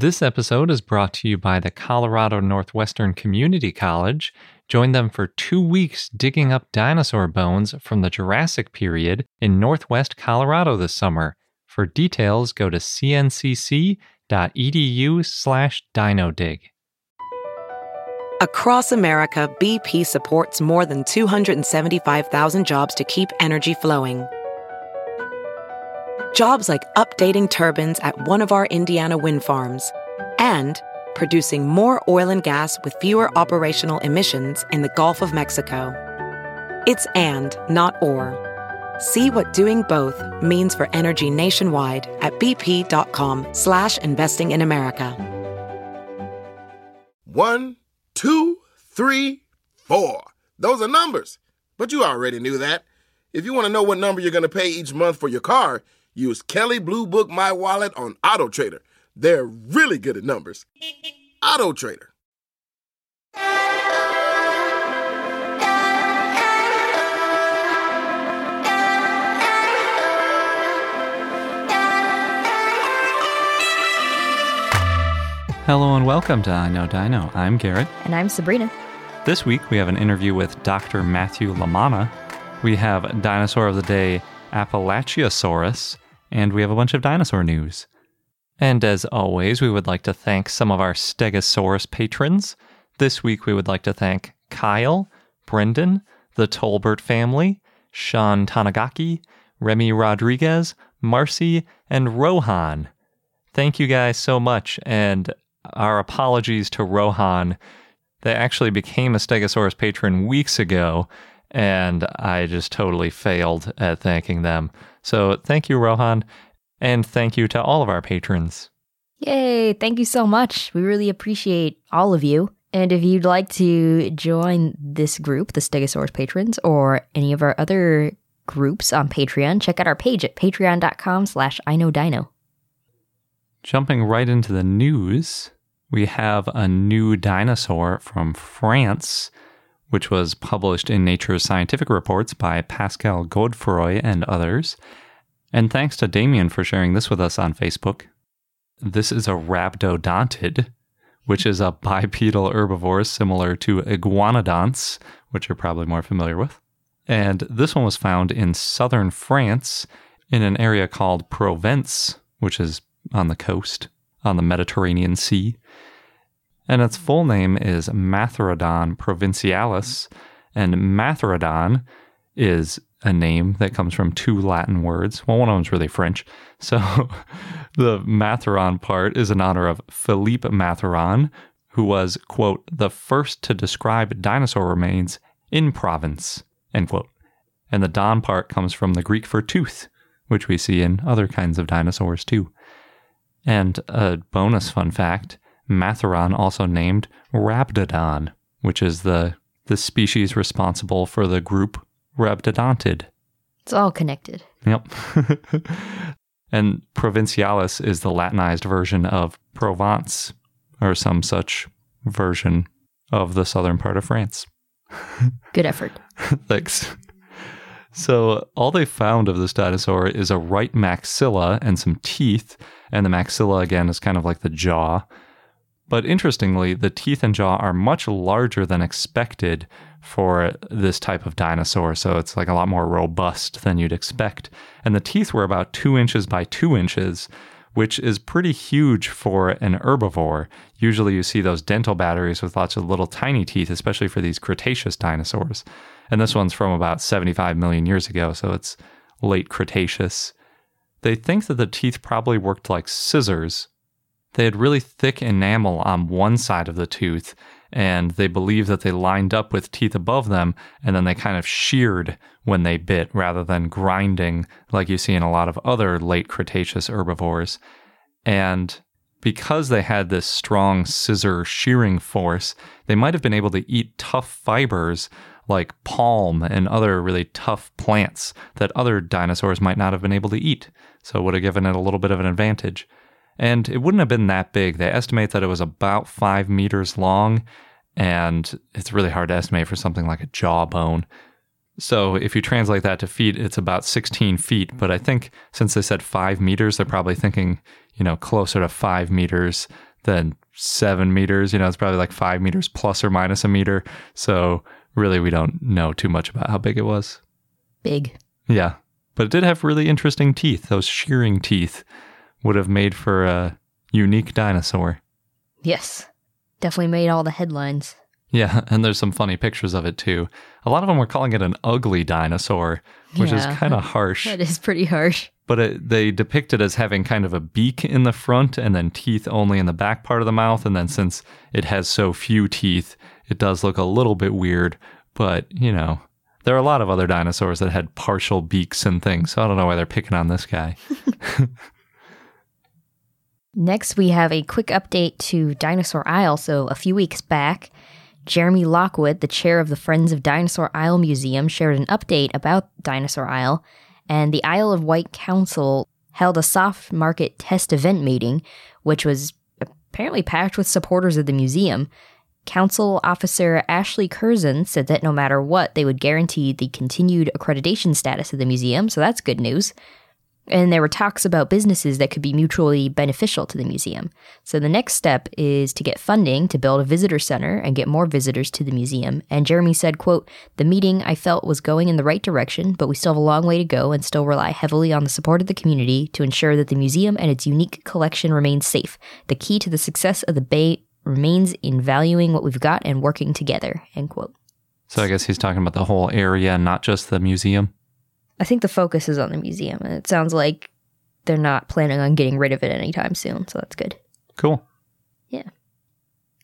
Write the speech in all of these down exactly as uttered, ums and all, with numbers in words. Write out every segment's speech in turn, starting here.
This episode is brought to you by the Colorado Northwestern Community College. Join them for two weeks digging up dinosaur bones from the Jurassic period in Northwest Colorado this summer. For details, go to cncc.edu slash dinodig. Across America, B P supports more than two hundred seventy-five thousand jobs to keep energy flowing. Jobs like updating turbines at one of our Indiana wind farms, and producing more oil and gas with fewer operational emissions in the Gulf of Mexico. It's and, not or. See what doing both means for energy nationwide at bp.com slash investing in America. One, two, three, four. Those are numbers, but you already knew that. If you want to know what number you're going to pay each month for your car, use Kelley Blue Book My Wallet on Auto Trader. They're really good at numbers. Auto Trader. Hello and welcome to I Know Dino. I'm Garrett. And I'm Sabrina. This week we have an interview with Doctor Matthew LaManna. We have Dinosaur of the Day, Appalachiosaurus. And we have a bunch of dinosaur news. And as always, we would like to thank some of our Stegosaurus patrons. This week, we would like to thank Kyle, Brendan, the Tolbert family, Sean Tanagaki, Remy Rodriguez, Marcy, and Rohan. Thank you guys so much, and our apologies to Rohan. They actually became a Stegosaurus patron weeks ago, and I just totally failed at thanking them. So thank you, Rohan. And thank you to all of our patrons. Yay, thank you so much. We really appreciate all of you. And if you'd like to join this group, the Stegosaurus patrons, or any of our other groups on Patreon, check out our page at patreon.com slash I Know Dino. Jumping right into the news, we have a new dinosaur from France, which was published in Nature's Scientific Reports by Pascal Godefroy and others. And thanks to Damien for sharing this with us on Facebook. This is a rhabdodontid, which is a bipedal herbivore similar to iguanodonts, which you're probably more familiar with. And this one was found in southern France in an area called Provence, which is on the coast, on the Mediterranean Sea. And its full name is Matherodon provincialis, and Matherodon is a name that comes from two Latin words. Well, one of them's really French. So the Matheron part is in honor of Philippe Matheron, who was, quote, the first to describe dinosaur remains in Provence, end quote. And the don part comes from the Greek for tooth, which we see in other kinds of dinosaurs too. And a bonus fun fact, Matheron also named Rhabdodon, which is the, the species responsible for the group Rhabdodontid. It's all connected. Yep. And provincialis is the Latinized version of Provence, or some such version of the southern part of France. Good effort. Thanks. So all they found of this dinosaur is a right maxilla and some teeth, and the maxilla, again, is kind of like the jaw. But interestingly, the teeth and jaw are much larger than expected for this type of dinosaur, so it's like a lot more robust than you'd expect. And the teeth were about two inches by two inches, which is pretty huge for an herbivore. Usually you see those dental batteries with lots of little tiny teeth, especially for these Cretaceous dinosaurs. And this one's from about seventy-five million years ago, so it's late Cretaceous. They think that the teeth probably worked like scissors. They had really thick enamel on one side of the tooth, and they believe that they lined up with teeth above them, and then they kind of sheared when they bit rather than grinding like you see in a lot of other late Cretaceous herbivores. And because they had this strong scissor shearing force, they might have been able to eat tough fibers like palm and other really tough plants that other dinosaurs might not have been able to eat, so it would have given it a little bit of an advantage. And it wouldn't have been that big. They estimate that it was about five meters long, and it's really hard to estimate for something like a jawbone. So if you translate that to feet, it's about sixteen feet. But I think since they said five meters, they're probably thinking, you know, closer to five meters than seven meters. You know, it's probably like five meters plus or minus a meter. So really, we don't know too much about how big it was. Big. Yeah. But it did have really interesting teeth. Those shearing teeth would have made for a unique dinosaur. Yes. Definitely made all the headlines. Yeah, and there's some funny pictures of it, too. A lot of them were calling it an ugly dinosaur, which yeah, is kind of harsh. That is pretty harsh. But it, they depict it as having kind of a beak in the front and then teeth only in the back part of the mouth. And then since it has so few teeth, it does look a little bit weird. But, you know, there are a lot of other dinosaurs that had partial beaks and things. So I don't know why they're picking on this guy. Next, we have a quick update to Dinosaur Isle. So a few weeks back, Jeremy Lockwood, the chair of the Friends of Dinosaur Isle Museum, shared an update about Dinosaur Isle, and the Isle of Wight Council held a soft market test event meeting, which was apparently packed with supporters of the museum. Council officer Ashley Curzon said that no matter what, they would guarantee the continued accreditation status of the museum, so that's good news. And there were talks about businesses that could be mutually beneficial to the museum. So the next step is to get funding to build a visitor center and get more visitors to the museum. And Jeremy said, quote, "The meeting I felt was going in the right direction, but we still have a long way to go and still rely heavily on the support of the community to ensure that the museum and its unique collection remains safe. The key to the success of the Bay remains in valuing what we've got and working together," end quote. So I guess he's talking about the whole area, not just the museum. I think the focus is on the museum, and it sounds like they're not planning on getting rid of it anytime soon, so that's good. Cool. Yeah.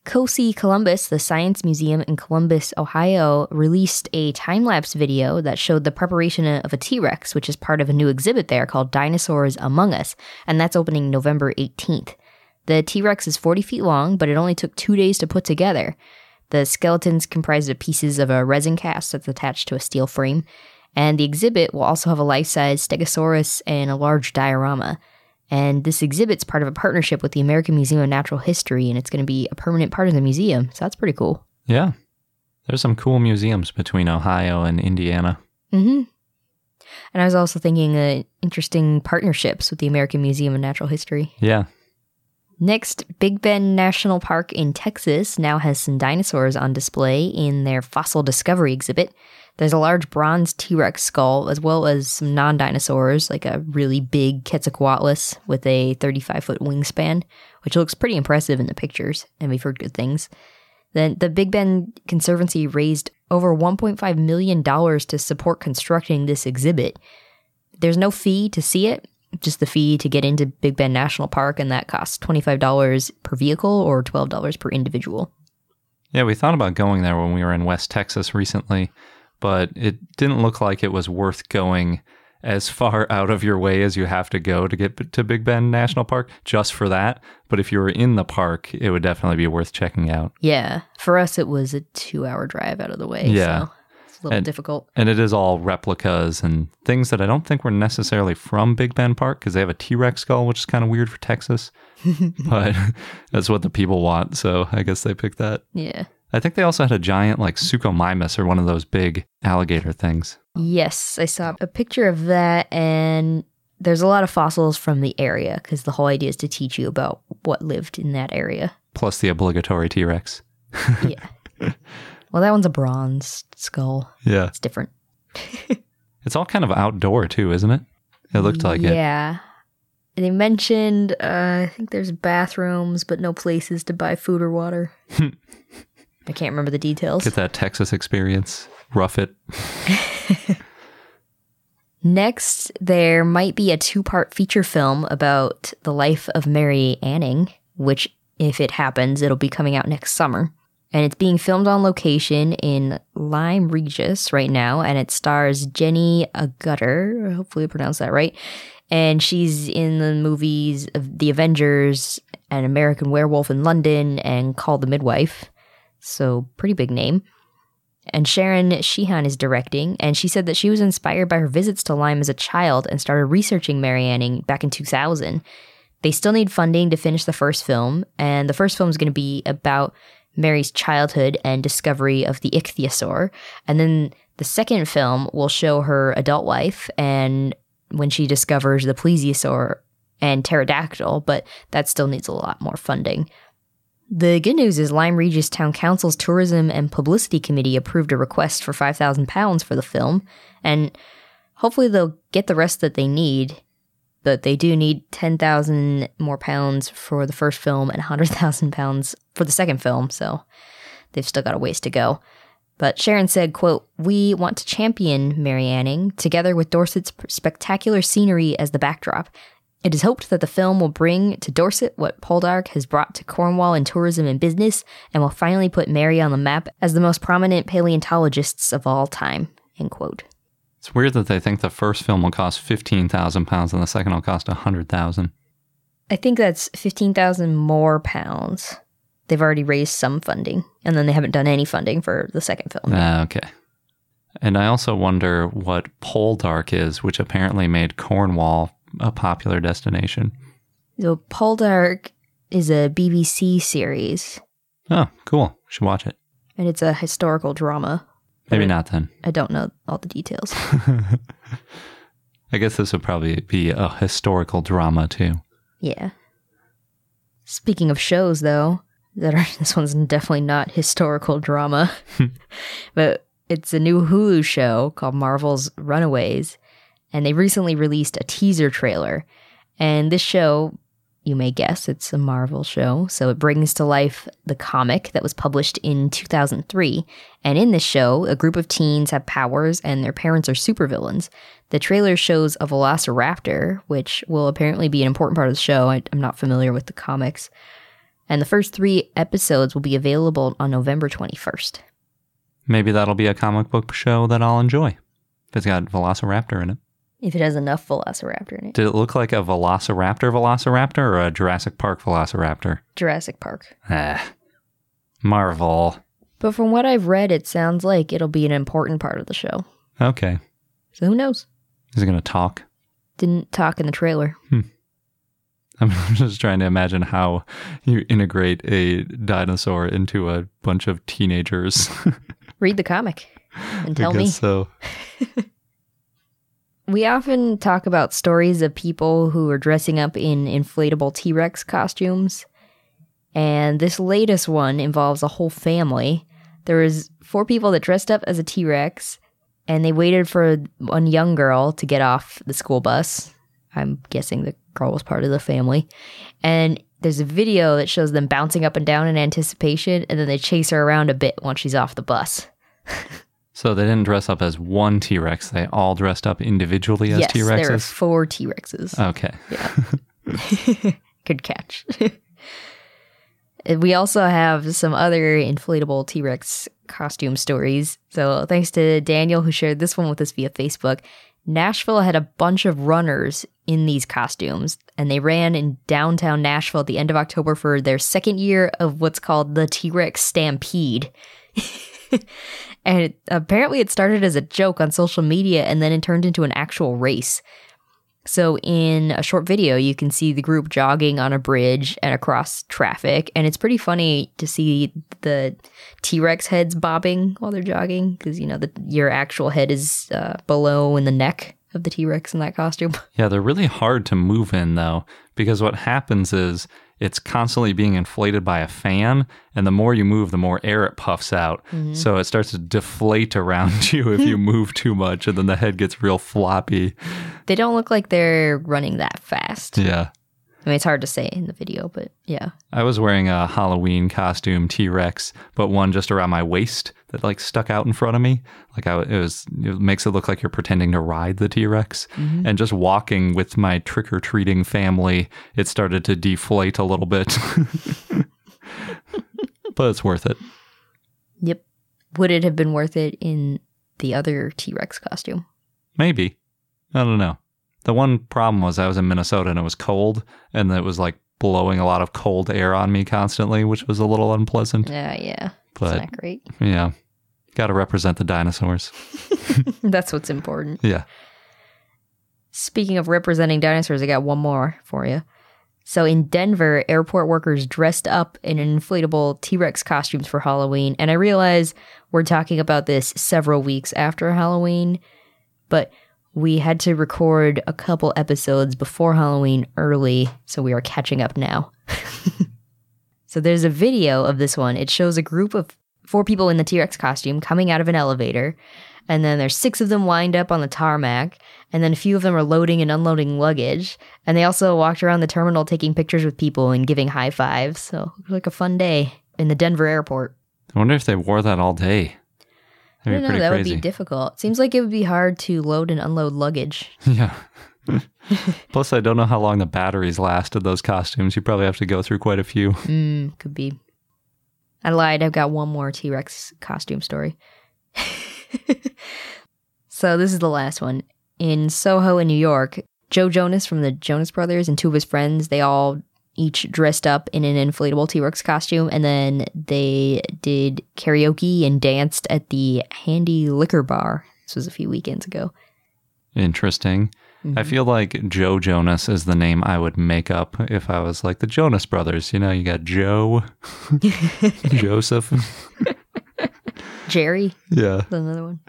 C O S I Columbus, the Science Museum in Columbus, Ohio, released a time-lapse video that showed the preparation of a T-Rex, which is part of a new exhibit there called Dinosaurs Among Us, and that's opening November eighteenth. The T-Rex is forty feet long, but it only took two days to put together. The skeleton's comprised of pieces of a resin cast that's attached to a steel frame. And the exhibit will also have a life-size stegosaurus and a large diorama. And this exhibit's part of a partnership with the American Museum of Natural History, and it's going to be a permanent part of the museum. So that's pretty cool. Yeah. There's some cool museums between Ohio and Indiana. Mm-hmm. And I was also thinking uh, interesting partnerships with the American Museum of Natural History. Yeah. Next, Big Bend National Park in Texas now has some dinosaurs on display in their fossil discovery exhibit. There's a large bronze T-Rex skull, as well as some non-dinosaurs, like a really big Quetzalcoatlus with a thirty-five foot wingspan, which looks pretty impressive in the pictures, and we've heard good things. Then the Big Bend Conservancy raised over one point five million dollars to support constructing this exhibit. There's no fee to see it, just the fee to get into Big Bend National Park, and that costs twenty-five dollars per vehicle or twelve dollars per individual. Yeah, we thought about going there when we were in West Texas recently, but it didn't look like it was worth going as far out of your way as you have to go to get to Big Bend National Park just for that. But if you were in the park, it would definitely be worth checking out. Yeah. For us, it was a two-hour drive out of the way. Yeah. So it's a little and, difficult. And it is all replicas and things that I don't think were necessarily from Big Bend Park because they have a T-Rex skull, which is kind of weird for Texas. But that's what the people want. So I guess they picked that. Yeah. I think they also had a giant, like, Suchomimus or one of those big alligator things. Yes, I saw a picture of that, and there's a lot of fossils from the area, because the whole idea is to teach you about what lived in that area. Plus the obligatory T-Rex. Yeah. Well, that one's a bronze skull. Yeah. It's different. It's all kind of outdoor, too, isn't it? It looked like yeah. it. Yeah. They mentioned, uh, I think there's bathrooms, but no places to buy food or water. I can't remember the details. Get that Texas experience. Rough it. Next, there might be a two-part feature film about the life of Mary Anning, which, if it happens, it'll be coming out next summer. And it's being filmed on location in Lyme Regis right now, and it stars Jenny Agutter, hopefully I pronounced that right, and she's in the movies of The Avengers and American Werewolf in London and Call the Midwife. So pretty big name. And Sharon Sheehan is directing, and she said that she was inspired by her visits to Lyme as a child and started researching Mary Anning back in two thousand. They still need funding to finish the first film, and the first film is going to be about Mary's childhood and discovery of the ichthyosaur. And then the second film will show her adult life and when she discovers the plesiosaur and pterodactyl, but that still needs a lot more funding. The good news is Lyme Regis Town Council's Tourism and Publicity Committee approved a request for five thousand pounds for the film, and hopefully they'll get the rest that they need, but they do need ten thousand more pounds for the first film and one hundred thousand pounds for the second film, so they've still got a ways to go. But Sharon said, quote, "We want to champion Mary Anning, together with Dorset's spectacular scenery as the backdrop. It is hoped that the film will bring to Dorset what Poldark has brought to Cornwall in tourism and business, and will finally put Mary on the map as the most prominent paleontologists of all time," end quote. It's weird that they think the first film will cost fifteen thousand pounds and the second will cost one hundred thousand. I think that's fifteen thousand more pounds. They've already raised some funding, and then they haven't done any funding for the second film. Ah, okay. And I also wonder what Poldark is, which apparently made Cornwall a popular destination. So Poldark is a B B C series. Oh, cool. Should watch it. And it's a historical drama. Maybe not then. I don't know all the details. I guess this would probably be a historical drama too. Yeah. Speaking of shows, though, that are, this one's definitely not historical drama, but it's a new Hulu show called Marvel's Runaways, and they recently released a teaser trailer. And this show, you may guess, it's a Marvel show, so it brings to life the comic that was published in two thousand three. And in this show, a group of teens have powers and their parents are supervillains. The trailer shows a Velociraptor, which will apparently be an important part of the show. I, I'm not familiar with the comics. And the first three episodes will be available on November twenty-first. Maybe that'll be a comic book show that I'll enjoy, if it's got Velociraptor in it. If it has enough Velociraptor in it. Did it look like a Velociraptor Velociraptor or a Jurassic Park Velociraptor? Jurassic Park. Ah, Marvel. But from what I've read, it sounds like it'll be an important part of the show. Okay. So who knows? Is it going to talk? Didn't talk in the trailer. Hmm. I'm just trying to imagine how you integrate a dinosaur into a bunch of teenagers. Read the comic and tell I guess me. So. We often talk about stories of people who are dressing up in inflatable T-Rex costumes, and this latest one involves a whole family. There was four people that dressed up as a T-Rex, and they waited for one young girl to get off the school bus. I'm guessing the girl was part of the family. And there's a video that shows them bouncing up and down in anticipation, and then they chase her around a bit once she's off the bus. So they didn't dress up as one T-Rex. They all dressed up individually as yes, T-Rexes? Yes, there are four T-Rexes. Okay. Yeah. Good catch. We also have some other inflatable T-Rex costume stories. So thanks to Daniel, who shared this one with us via Facebook. Nashville had a bunch of runners in these costumes, and they ran in downtown Nashville at the end of October for their second year of what's called the T-Rex Stampede. And it, apparently it started as a joke on social media, and then it turned into an actual race. So in a short video, you can see the group jogging on a bridge and across traffic. And it's pretty funny to see the T-Rex heads bobbing while they're jogging, because, you know, the, your actual head is uh, below in the neck of the T-Rex in that costume. Yeah, they're really hard to move in, though, because what happens is it's constantly being inflated by a fan, and the more you move, the more air it puffs out. Mm-hmm. So it starts to deflate around you if you move too much, and then the head gets real floppy. They don't look like they're running that fast. Yeah. I mean, it's hard to say in the video, but yeah. I was wearing a Halloween costume T-Rex, but one just around my waist that like stuck out in front of me. Like I, it was, it makes it look like you're pretending to ride the T-Rex. Mm-hmm. And just walking with my trick-or-treating family, it started to deflate a little bit. But it's worth it. Yep. Would it have been worth it in the other T-Rex costume? Maybe. I don't know. The one problem was I was in Minnesota and it was cold, and it was like blowing a lot of cold air on me constantly, which was a little unpleasant. Yeah, yeah. But, it's not great. Yeah. Got to represent the dinosaurs. That's what's important. Yeah. Speaking of representing dinosaurs, I got one more for you. So in Denver, airport workers dressed up in inflatable T-Rex costumes for Halloween. And I realize we're talking about this several weeks after Halloween, but We had to record a couple episodes before Halloween early, so we are catching up now. So there's a video of this one. It shows a group of four people in the T-Rex costume coming out of an elevator, and then there's six of them lined up on the tarmac, and then a few of them are loading and unloading luggage, and they also walked around the terminal taking pictures with people and giving high fives, so it was like a fun day in the Denver airport. I wonder if they wore that all day. That'd I don't know, that crazy. Would be difficult. Seems like it would be hard to load and unload luggage. Yeah. Plus, I don't know how long the batteries last of those costumes. You probably have to go through quite a few. Mm, could be. I lied. I've got one more T-Rex costume story. So this is the last one. In Soho in New York, Joe Jonas from the Jonas Brothers and two of his friends, they all each dressed up in an inflatable T-Rex costume, and then they did karaoke and danced at the Handy Liquor Bar. This was a few weekends ago. Interesting. Mm-hmm. I feel like Joe Jonas is the name I would make up if I was like the Jonas Brothers. You know, you got Joe, Joseph. Jerry. Yeah. That's another one.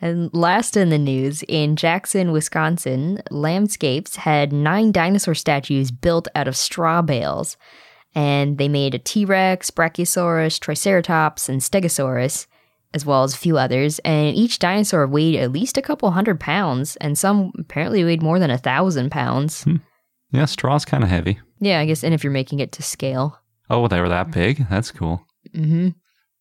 And last in the news, in Jackson, Wisconsin, Landscapes had nine dinosaur statues built out of straw bales. And they made a T-Rex, Brachiosaurus, Triceratops, and Stegosaurus, as well as a few others. And each dinosaur weighed at least a couple hundred pounds, and some apparently weighed more than a thousand pounds. Hmm. Yeah, straw's kind of heavy. Yeah, I guess, and if you're making it to scale. Oh, they were that big? That's cool. Mm-hmm.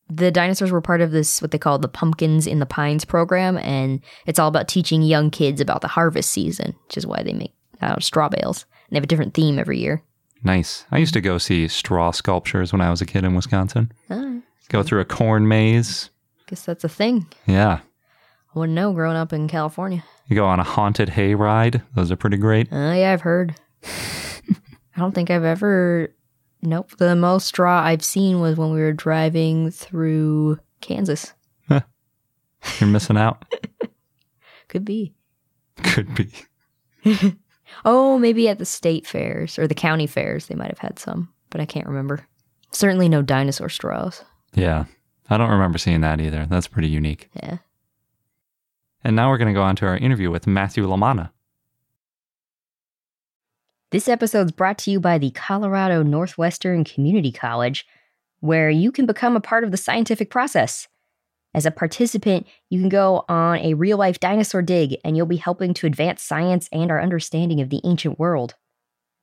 The dinosaurs were part of this, what they call the Pumpkins in the Pines program, and it's all about teaching young kids about the harvest season, which is why they make out of straw bales. And they have a different theme every year. Nice. I used to go see straw sculptures when I was a kid in Wisconsin. Oh, go through a corn maze. Guess that's a thing. Yeah. I wouldn't know growing up in California. You go on a haunted hay ride. Those are pretty great. Oh, uh, yeah, I've heard. I don't think I've ever... Nope. The most straw I've seen was when we were driving through Kansas. Huh. You're missing out. Could be. Could be. Oh, maybe at the state fairs or the county fairs, they might have had some, but I can't remember. Certainly no dinosaur straws. Yeah. I don't remember seeing that either. That's pretty unique. Yeah. And now we're going to go on to our interview with Matthew LaManna. This episode's brought to you by the Colorado Northwestern Community College, where you can become a part of the scientific process. As a participant, you can go on a real-life dinosaur dig, and you'll be helping to advance science and our understanding of the ancient world.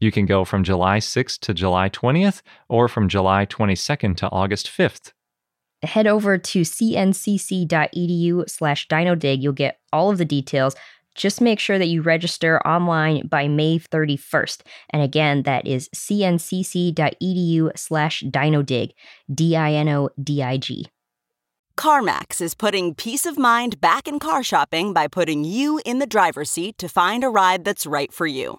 You can go from July sixth to July twentieth or from July twenty-second to August fifth. Head over to cncc.edu slash dinodig. You'll get all of the details. Just make sure that you register online by May thirty-first. And again, that is cncc.edu slash dinodig, D I N O D I G. CarMax is putting peace of mind back in car shopping by putting you in the driver's seat to find a ride that's right for you.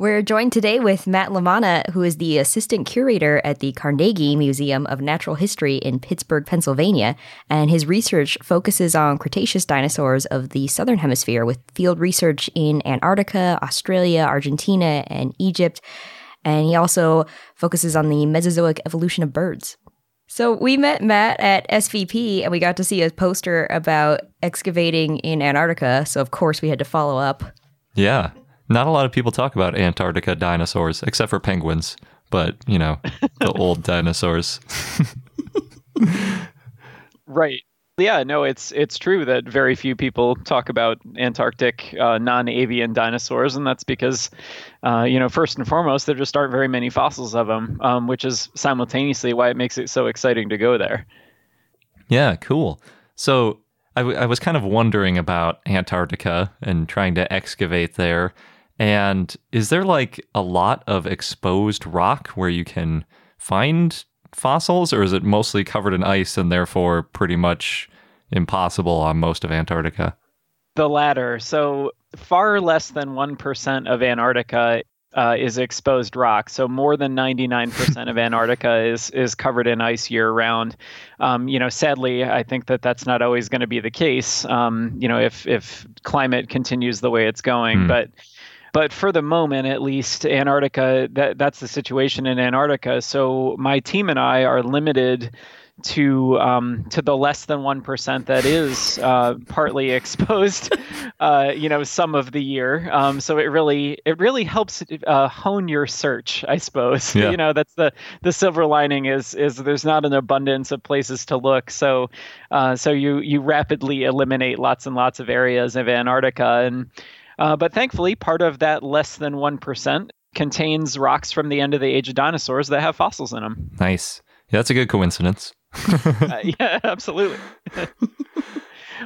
We're joined today with Matt LaManna, who is the assistant curator at the Carnegie Museum of Natural History in Pittsburgh, Pennsylvania, and his research focuses on Cretaceous dinosaurs of the Southern Hemisphere with field research in Antarctica, Australia, Argentina, and Egypt, and he also focuses on the Mesozoic evolution of birds. So we met Matt at S V P, and we got to see a poster about excavating in Antarctica, so of course we had to follow up. Yeah. Not a lot of people talk about Antarctica dinosaurs, except for penguins, but, you know, the old dinosaurs. Right. Yeah, no, it's it's true that very few people talk about Antarctic uh, non-avian dinosaurs, and that's because, uh, you know, first and foremost, there just aren't very many fossils of them, um, which is simultaneously why it makes it so exciting to go there. Yeah, cool. So I, w- I was kind of wondering about Antarctica and trying to excavate there. And is there like a lot of exposed rock where you can find fossils, or is it mostly covered in ice and therefore pretty much impossible on most of Antarctica? The latter. So far less than one percent of Antarctica uh, is exposed rock. So more than ninety-nine percent of Antarctica is is covered in ice year round. Um, you know, sadly, I think that that's not always going to be the case, um, you know, if, if climate continues the way it's going. Mm. But But for the moment, at least, Antarctica, that, that's the situation in Antarctica. So my team and I are limited to um, to the less than one percent that is uh, partly exposed, uh, you know, some of the year. Um, so it really it really helps uh, hone your search, I suppose. Yeah. You know, that's the, the silver lining is is there's not an abundance of places to look. So uh, so you you rapidly eliminate lots and lots of areas of Antarctica. And Uh, but thankfully, part of that less than one percent contains rocks from the end of the age of dinosaurs that have fossils in them. Nice. Yeah, that's a good coincidence. uh, yeah, absolutely.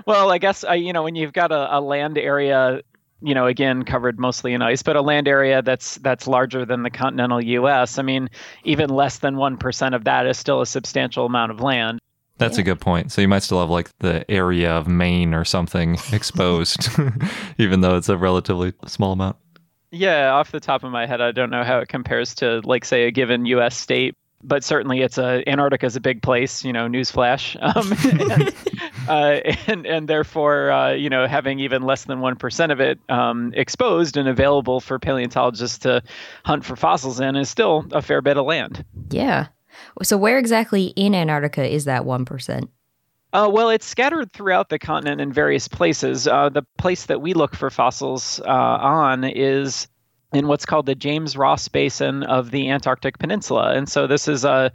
Well, I guess, uh, you know, when you've got a, a land area, you know, again, covered mostly in ice, but a land area that's that's larger than the continental U S, I mean, even less than one percent of that is still a substantial amount of land. That's yeah. a good point. So you might still have like the area of Maine or something exposed, even though it's a relatively small amount. Yeah, off the top of my head, I don't know how it compares to like, say, a given U S state. But certainly, it's a Antarctica is a big place, you know. Newsflash, um, and, uh, and and therefore, uh, you know, having even less than one percent of it um, exposed and available for paleontologists to hunt for fossils in is still a fair bit of land. Yeah. So where exactly in Antarctica is that one percent? Uh, well, it's scattered throughout the continent in various places. Uh, the place that we look for fossils uh, on is in what's called the James Ross Basin of the Antarctic Peninsula. And so this is a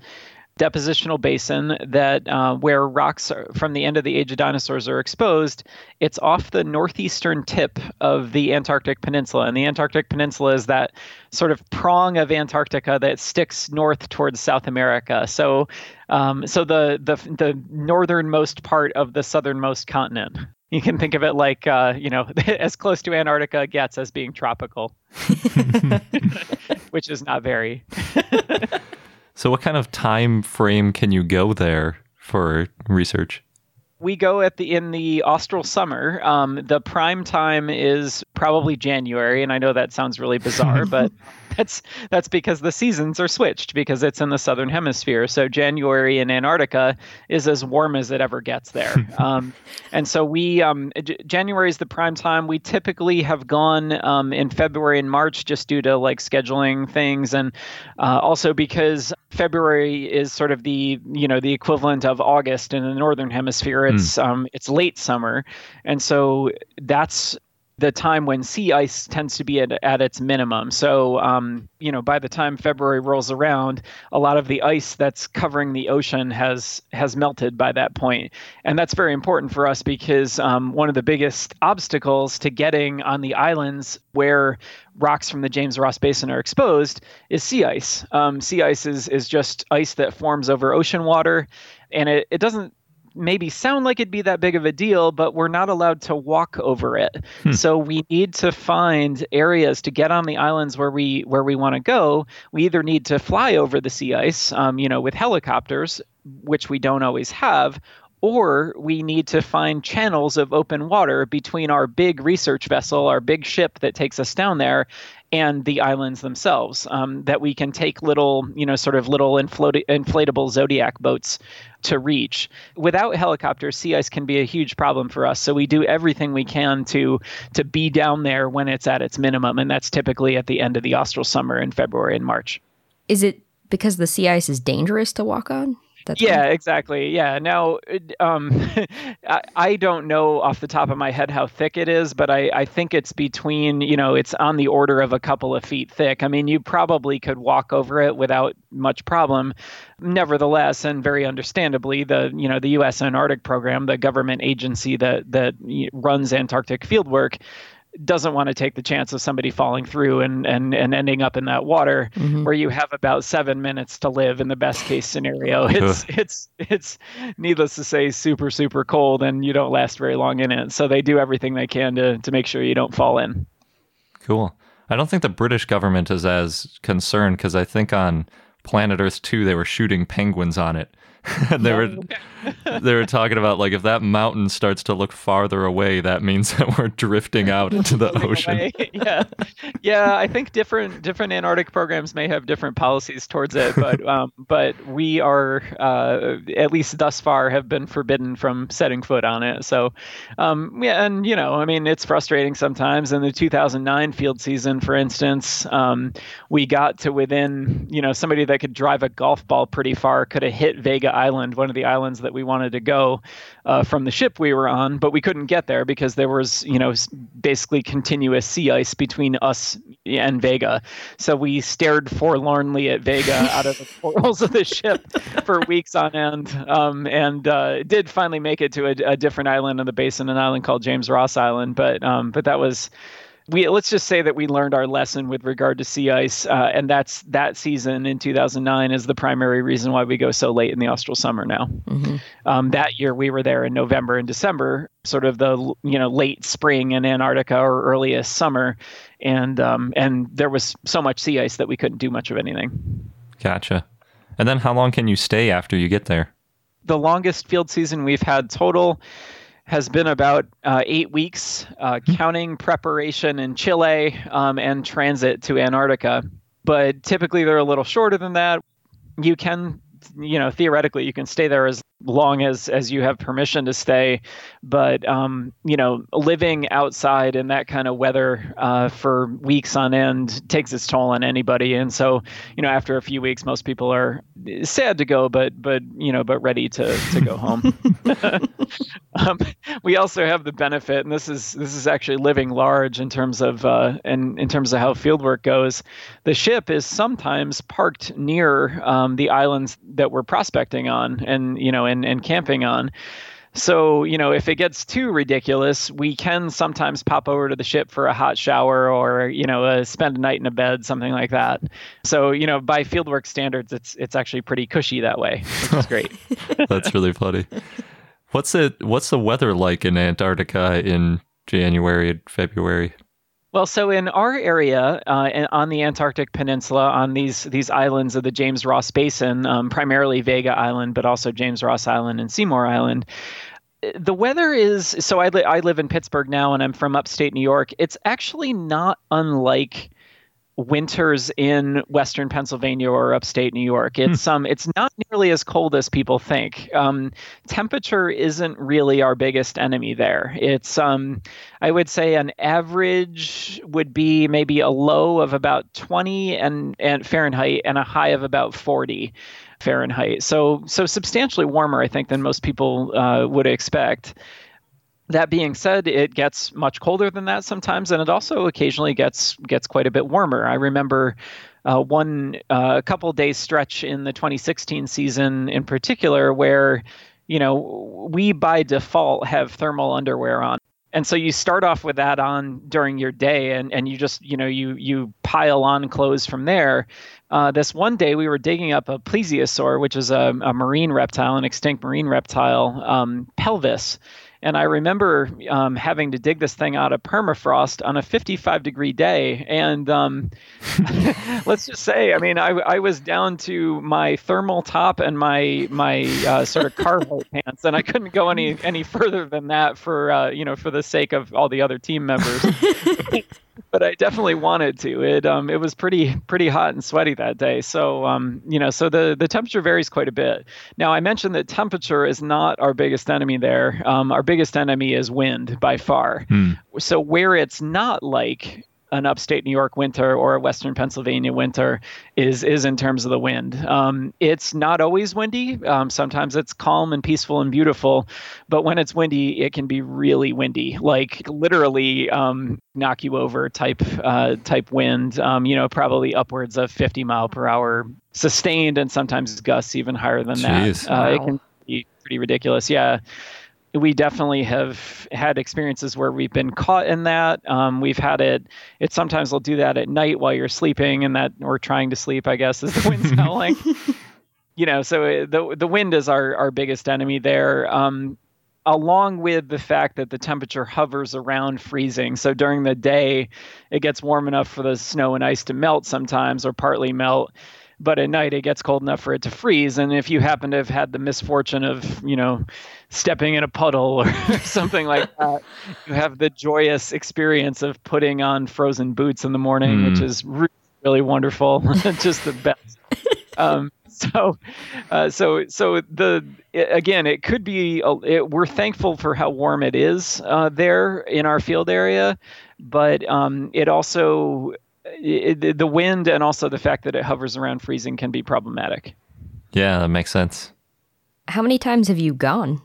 depositional basin that uh, where rocks are, from the end of the age of dinosaurs are exposed. It's off the northeastern tip of the Antarctic Peninsula. And the Antarctic Peninsula is that sort of prong of Antarctica that sticks north towards South America. So um, so the, the, the northernmost part of the southernmost continent. You can think of it like, uh, you know, as close to Antarctica gets as being tropical, which is not very... So what kind of time frame can you go there for research? We go at the in the austral summer. Um, the prime time is probably January, and I know that sounds really bizarre, but that's that's because the seasons are switched because it's in the southern hemisphere. So January in Antarctica is as warm as it ever gets there, um, and so we um, J- January is the prime time. We typically have gone um, in February and March just due to like scheduling things, and uh, also because February is sort of the, you know, the equivalent of August in the northern hemisphere. It's mm. um it's late summer, and so that's the time when sea ice tends to be at, at its minimum. So um you know, by the time February rolls around, a lot of the ice that's covering the ocean has has melted by that point. And that's very important for us because um one of the biggest obstacles to getting on the islands where rocks from the James Ross Basin are exposed is sea ice. Um, sea ice is, is just ice that forms over ocean water, and it, it doesn't maybe sound like it'd be that big of a deal, but we're not allowed to walk over it. Hmm. So we need to find areas to get on the islands where we where we want to go. We either need to fly over the sea ice, um, you know, with helicopters, which we don't always have, or we need to find channels of open water between our big research vessel, our big ship that takes us down there, and the islands themselves, um, that we can take little, you know, sort of little inflata- inflatable Zodiac boats to reach. Without helicopters, sea ice can be a huge problem for us. So we do everything we can to to be down there when it's at its minimum. And that's typically at the end of the austral summer in February and March. Is it because the sea ice is dangerous to walk on? That's yeah, fun. Exactly. Yeah. Now, um, I, I don't know off the top of my head how thick it is, but I, I think it's between, you know, it's on the order of a couple of feet thick. I mean, you probably could walk over it without much problem. Nevertheless, and very understandably, the, you know, the U S Antarctic Program, the government agency that, that runs Antarctic fieldwork, doesn't want to take the chance of somebody falling through and, and, and ending up in that water, mm-hmm. where you have about seven minutes to live in the best case scenario. It's it's it's needless to say super, super cold, and you don't last very long in it. So they do everything they can to to make sure you don't fall in. Cool. I don't think the British government is as concerned, because I think on Planet Earth two they were shooting penguins on it. And they were they were talking about, like, if that mountain starts to look farther away, that means that we're drifting out into the ocean. yeah, yeah. I think different different Antarctic programs may have different policies towards it, but um, but we are uh, at least thus far have been forbidden from setting foot on it. So um, yeah, and you know, I mean, it's frustrating sometimes. In the two thousand nine field season, for instance, um, we got to within, you know, somebody that could drive a golf ball pretty far could have hit Vega Island, one of the islands that we wanted to go uh, from the ship we were on, but we couldn't get there because there was, you know, basically continuous sea ice between us and Vega. So we stared forlornly at Vega out of the portals of the ship for weeks on end, um, and uh, did finally make it to a, a different island in the basin, an island called James Ross Island. But um, but that was. We, let's just say that we learned our lesson with regard to sea ice, uh, and that's that season in two thousand nine is the primary reason why we go so late in the austral summer now. Mm-hmm. Um, that year we were there in November and December, sort of the, you know, late spring in Antarctica or earliest summer, and um, and there was so much sea ice that we couldn't do much of anything. Gotcha. And then how long can you stay after you get there? The longest field season we've had total has been about uh, eight weeks, uh, counting preparation in Chile um, and transit to Antarctica. But typically they're a little shorter than that. You can, you know, theoretically you can stay there as long as, as you have permission to stay. But, um, you know, living outside in that kind of weather uh, for weeks on end takes its toll on anybody. And so, you know, after a few weeks, most people are sad to go, but, but you know, but ready to, to go home. Um, we also have the benefit, and this is this is actually living large in terms of uh, and in terms of how fieldwork goes. The ship is sometimes parked near um, the islands that we're prospecting on, and you know, and, and camping on. So, you know, if it gets too ridiculous, we can sometimes pop over to the ship for a hot shower or, you know, uh, spend a night in a bed, something like that. So, you know, by fieldwork standards, it's it's actually pretty cushy that way, which is great. That's really funny. What's the what's the weather like in Antarctica in January and February? Well, so in our area, uh, on the Antarctic Peninsula, on these these islands of the James Ross Basin, um, primarily Vega Island, but also James Ross Island and Seymour Island, the weather is. So I li- I live in Pittsburgh now, and I'm from upstate New York. It's actually not unlike winters in western Pennsylvania or upstate New York. It's um, it's not nearly as cold as people think. Um, temperature isn't really our biggest enemy there. It's um, I would say an average would be maybe a low of about twenty and, and Fahrenheit and a high of about forty Fahrenheit. So so substantially warmer, I think, than most people uh, would expect. That being said, it gets much colder than that sometimes, and it also occasionally gets gets quite a bit warmer. I remember uh, one uh, a couple days stretch in the twenty sixteen season in particular where, you know, we by default have thermal underwear on. And so you start off with that on during your day, and, and you just, you know, you you pile on clothes from there. Uh, this one day we were digging up a plesiosaur, which is a, a marine reptile, an extinct marine reptile, um, pelvis. And I remember um, having to dig this thing out of permafrost on a fifty-five degree day. And um, let's just say, I mean, I, I was down to my thermal top and my my uh, sort of cargo pants, and I couldn't go any any further than that for uh, you know, for the sake of all the other team members. but I definitely wanted to. It um it was pretty pretty hot and sweaty that day. So um you know so the the temperature varies quite a bit. Now I mentioned that temperature is not our biggest enemy there. Um, our biggest enemy is wind by far. Hmm. So where it's not like an upstate New York winter or a Western Pennsylvania winter is is in terms of the wind. Um, it's not always windy. Um, sometimes it's calm and peaceful and beautiful, but when it's windy, it can be really windy, like literally um, knock you over type uh, type wind. Um, you know, probably upwards of fifty mile per hour sustained, and sometimes gusts even higher than Jeez, that. Uh, wow. It can be pretty ridiculous. Yeah. We definitely have had experiences where we've been caught in that. Um, we've had it, it sometimes will do that at night while you're sleeping and that, or trying to sleep, I guess, as the wind's howling. You know, so it, the the wind is our, our biggest enemy there. Um, along with the fact that the temperature hovers around freezing. So during the day, it gets warm enough for the snow and ice to melt sometimes, or partly melt. But at night, it gets cold enough for it to freeze. And if you happen to have had the misfortune of, you know, stepping in a puddle or something like that, you have the joyous experience of putting on frozen boots in the morning, mm. which is really, really wonderful. Just the best. Um, so, uh, so, so the, it, again, it could be, a, it, we're thankful for how warm it is uh, there in our field area, but um, it also, It, the wind and also the fact that it hovers around freezing can be problematic. Yeah, that makes sense. How many times have you gone?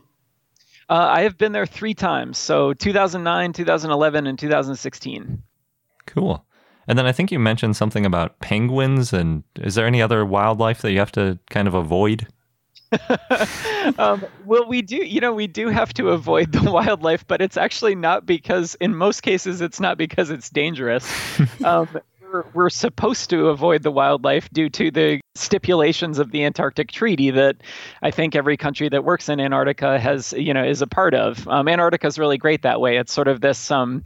Uh, I have been there three times. So two thousand nine, two thousand eleven, and two thousand sixteen. Cool. And then I think you mentioned something about penguins. And is there any other wildlife that you have to kind of avoid? um, well, we do, you know, we do have to avoid the wildlife, but it's actually not because, in most cases, it's not because it's dangerous. Um, we're, we're supposed to avoid the wildlife due to the stipulations of the Antarctic Treaty that I think every country that works in Antarctica has, you know, is a part of. Um, Antarctica is really great that way. It's sort of this... Um,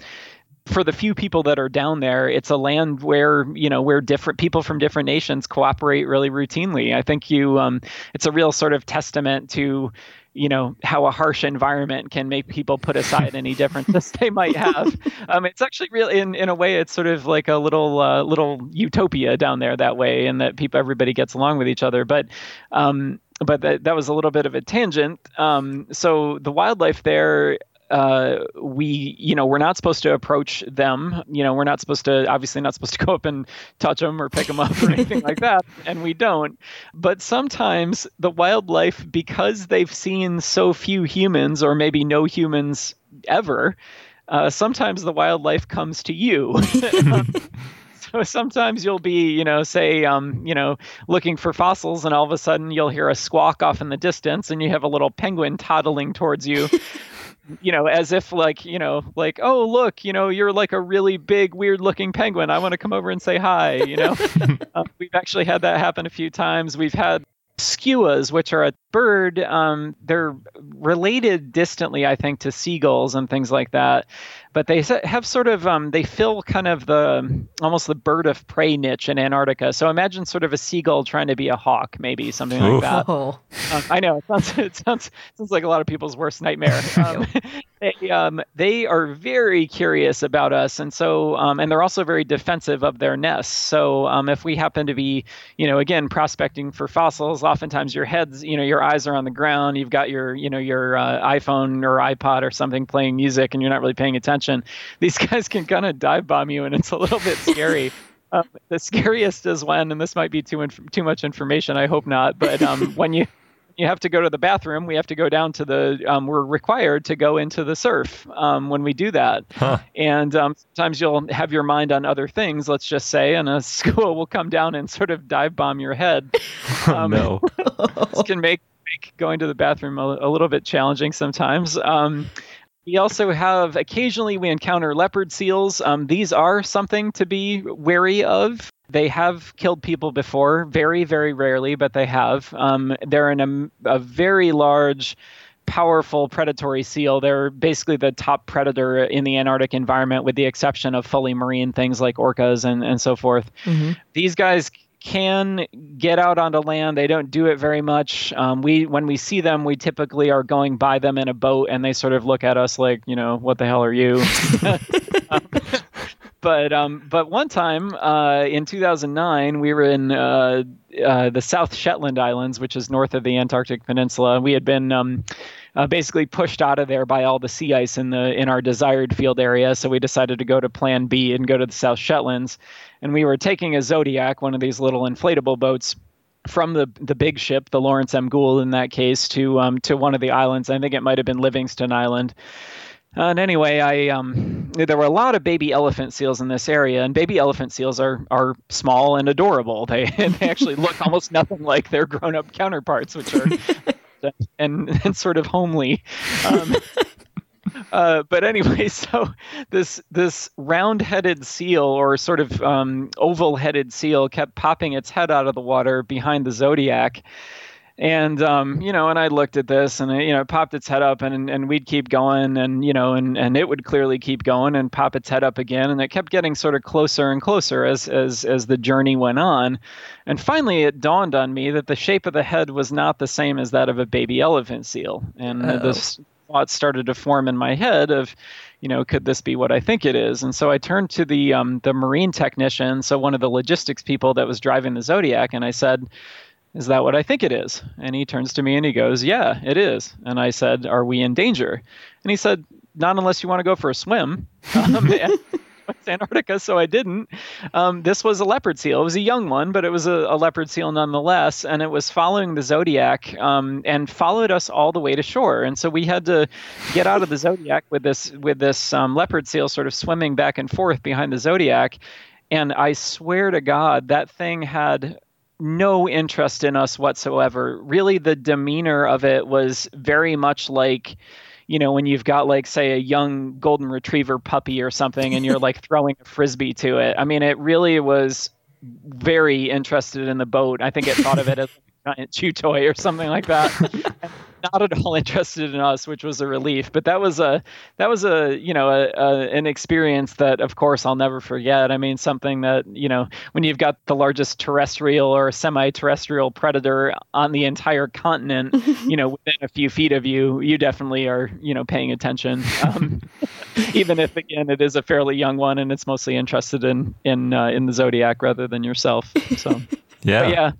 for the few people that are down there, it's a land where, you know, where different people from different nations cooperate really routinely. I think you, um, it's a real sort of testament to, you know, how a harsh environment can make people put aside any differences they might have. Um, it's actually really, in, in a way, it's sort of like a little, uh, little utopia down there that way, and that people, everybody gets along with each other. But, um, but that, that was a little bit of a tangent. Um, so the wildlife there, Uh, we, you know, we're not supposed to approach them. You know, we're not supposed to, obviously not supposed to go up and touch them or pick them up or anything like that. And we don't. But sometimes the wildlife, because they've seen so few humans or maybe no humans ever, uh, sometimes the wildlife comes to you. um, So sometimes you'll be, you know, say, um, you know, looking for fossils, and all of a sudden you'll hear a squawk off in the distance, and you have a little penguin toddling towards you, you know, as if like, you know, like, oh, look, you know, you're like a really big, weird looking penguin. I want to come over and say hi. You know, uh, we've actually had that happen a few times. We've had skuas, which are a bird. Um, they're related distantly, I think, to seagulls and things like that. But they have sort of, um, they fill kind of the, almost the bird of prey niche in Antarctica. So imagine sort of a seagull trying to be a hawk, maybe something Ooh. Like that. Oh. Um, I know, it sounds, it sounds sounds like a lot of people's worst nightmare. Um, they, um, they are very curious about us. And so, um, and they're also very defensive of their nests. So um, if we happen to be, you know, again, prospecting for fossils, oftentimes your heads, you know, your eyes are on the ground. You've got your, you know, your uh, iPhone or iPod or something playing music, and you're not really paying attention. These guys can kind of dive bomb you, and it's a little bit scary. um, the scariest is when, and this might be too inf- too much information, I hope not, but um, when you you have to go to the bathroom, we have to go down to the, um, we're required to go into the surf um, when we do that. Huh. And um, sometimes you'll have your mind on other things, let's just say, and a school will come down and sort of dive bomb your head. Oh, um, no. This can make, make going to the bathroom a, a little bit challenging sometimes. Um We also have, occasionally we encounter leopard seals. Um, these are something to be wary of. They have killed people before, very, very rarely, but they have. Um, they're in a, a very large, powerful predatory seal. They're basically the top predator in the Antarctic environment, with the exception of fully marine things like orcas and, and so forth. Mm-hmm. These guys can get out onto land. They don't do it very much. Um, we, when we see them, we typically are going by them in a boat, and they sort of look at us like, you know, what the hell are you? um, But um, but one time uh, in two thousand nine, we were in uh, uh, the South Shetland Islands, which is north of the Antarctic Peninsula. We had been um, uh, basically pushed out of there by all the sea ice in the in our desired field area. So we decided to go to Plan B and go to the South Shetlands. And we were taking a Zodiac, one of these little inflatable boats, from the the big ship, the Lawrence M. Gould in that case, to um, to one of the islands. I think it might have been Livingston Island. And anyway, I um, there were a lot of baby elephant seals in this area, and baby elephant seals are are small and adorable. They they actually look almost nothing like their grown-up counterparts, which are and, and sort of homely. Um, uh, but anyway, so this this round-headed seal, or sort of um, oval-headed seal, kept popping its head out of the water behind the Zodiac. And, um, you know, and I looked at this and, it, you know, it popped its head up and, and we'd keep going and, you know, and, and it would clearly keep going and pop its head up again. And it kept getting sort of closer and closer as, as, as the journey went on. And finally, it dawned on me that the shape of the head was not the same as that of a baby elephant seal. And oh. this thought started to form in my head of, you know, could this be what I think it is? And so I turned to the um, the marine technician, so one of the logistics people that was driving the Zodiac, and I said, "Is that what I think it is?" And he turns to me and he goes, "Yeah, it is." And I said, "Are we in danger?" And he said, "Not unless you want to go for a swim." Um, it's Antarctica, so I didn't. Um, this was a leopard seal. It was a young one, but it was a, a leopard seal nonetheless. And it was following the Zodiac um, and followed us all the way to shore. And so we had to get out of the Zodiac with this, with this um, leopard seal sort of swimming back and forth behind the Zodiac. And I swear to God, that thing had no interest in us whatsoever. Really, the demeanor of it was very much like, you know, when you've got like, say, a young golden retriever puppy or something, and you're like throwing a frisbee to it. I mean, it really was very interested in the boat. I think it thought of it as a giant chew toy or something like that. Not at all interested in us, which was a relief. But that was a that was a you know a, a, an experience that, of course, I'll never forget. I mean, something that, you know, when you've got the largest terrestrial or semi-terrestrial predator on the entire continent, you know, within a few feet of you, you definitely are, you know, paying attention. Um, even if, again, it is a fairly young one and it's mostly interested in in uh, in the Zodiac rather than yourself. So yeah, but yeah.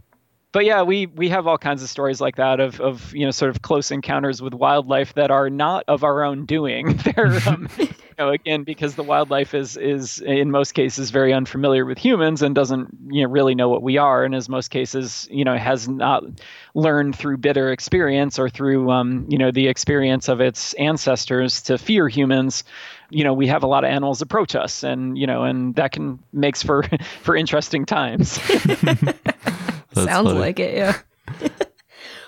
But yeah, we, we have all kinds of stories like that of, of, you know, sort of close encounters with wildlife that are not of our own doing. They're, um, you know, again, because the wildlife is, is in most cases very unfamiliar with humans and doesn't, you know, really know what we are. And as most cases, you know, has not learned through bitter experience or through, um, you know, the experience of its ancestors to fear humans. You know, we have a lot of animals approach us and, you know, and that can makes for, for interesting times. That's Sounds funny. Like it, yeah.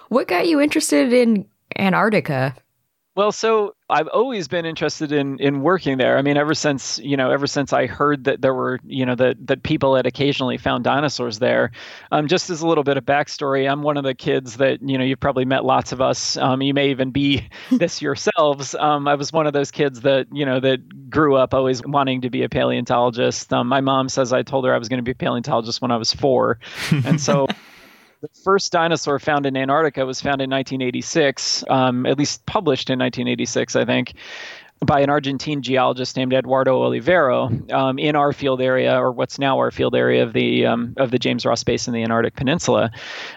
What got you interested in Antarctica? Well, so I've always been interested in in working there. I mean, ever since, you know, ever since I heard that there were, you know, that that people had occasionally found dinosaurs there. Um, just as a little bit of backstory, I'm one of the kids that, you know, you've probably met lots of us. Um, you may even be this yourselves. Um, I was one of those kids that, you know, that grew up always wanting to be a paleontologist. Um, my mom says I told her I was going to be a paleontologist when I was four. And so... The first dinosaur found in Antarctica was found in nineteen eighty-six, um, at least published in nineteen eighty-six, I think, by an Argentine geologist named Eduardo Olivero um, in our field area, or what's now our field area of the um, of the James Ross Basin, the Antarctic Peninsula.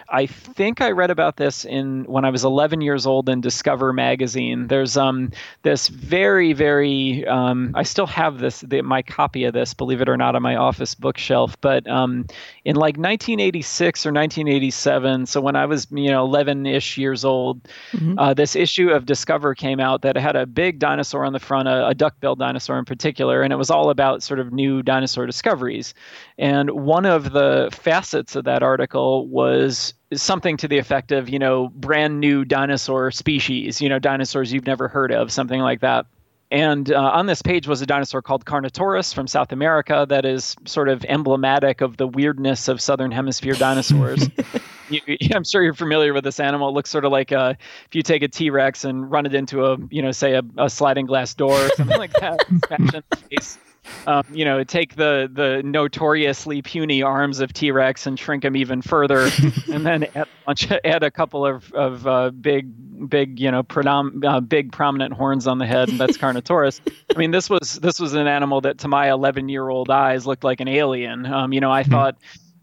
I think I read about this in when I was eleven years old in Discover magazine. There's um this very very um, I still have this the, my copy of this, believe it or not, on my office bookshelf. But um, in like nineteen eighty-six or nineteen eighty-seven, so when I was you know eleven-ish years old, mm-hmm. uh, this issue of Discover came out that had a big dinosaur on the front, a, a duck-billed dinosaur in particular, and it was all about sort of new dinosaur discoveries. And one of the facets of that article was something to the effect of, you know, brand new dinosaur species, you know, dinosaurs you've never heard of, something like that. And uh, on this page was a dinosaur called Carnotaurus from South America that is sort of emblematic of the weirdness of Southern Hemisphere dinosaurs. You, I'm sure you're familiar with this animal. It looks sort of like a, if you take a T-Rex and run it into a, you know, say a, a sliding glass door or something like that. Smash in the face. Um, you know, take the the notoriously puny arms of T-Rex and shrink them even further, and then add a, bunch, add a couple of of uh, big, big, you know, prodom, uh, big prominent horns on the head, and that's Carnotaurus. I mean, this was this was an animal that, to my eleven-year-old eyes, looked like an alien. Um, you know, I thought.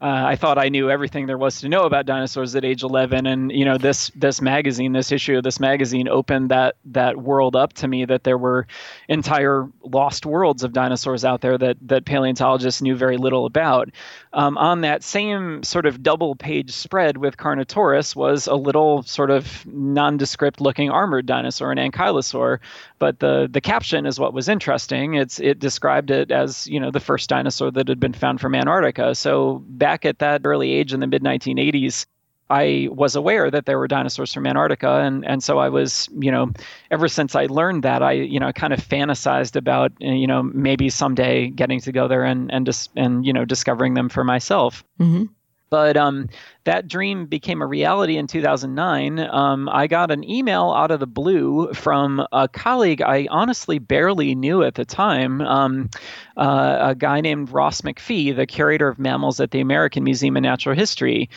Uh, I thought I knew everything there was to know about dinosaurs at age eleven, and you know this this magazine, this issue of this magazine, opened that that world up to me, that there were entire lost worlds of dinosaurs out there that that paleontologists knew very little about. Um, on that same sort of double page spread with Carnotaurus was a little sort of nondescript looking armored dinosaur, an ankylosaur, but the the caption is what was interesting. It's it described it as, you know, the first dinosaur that had been found from Antarctica. So that. Back at that early age in the mid nineteen eighties, I was aware that there were dinosaurs from Antarctica. And, and so I was, you know, ever since I learned that, I, you know, kind of fantasized about, you know, maybe someday getting to go there and, and, dis- and you know, discovering them for myself. Mm-hmm. But um, that dream became a reality in two thousand nine. Um, I got an email out of the blue from a colleague I honestly barely knew at the time, um, uh, a guy named Ross McPhee, the curator of mammals at the American Museum of Natural History.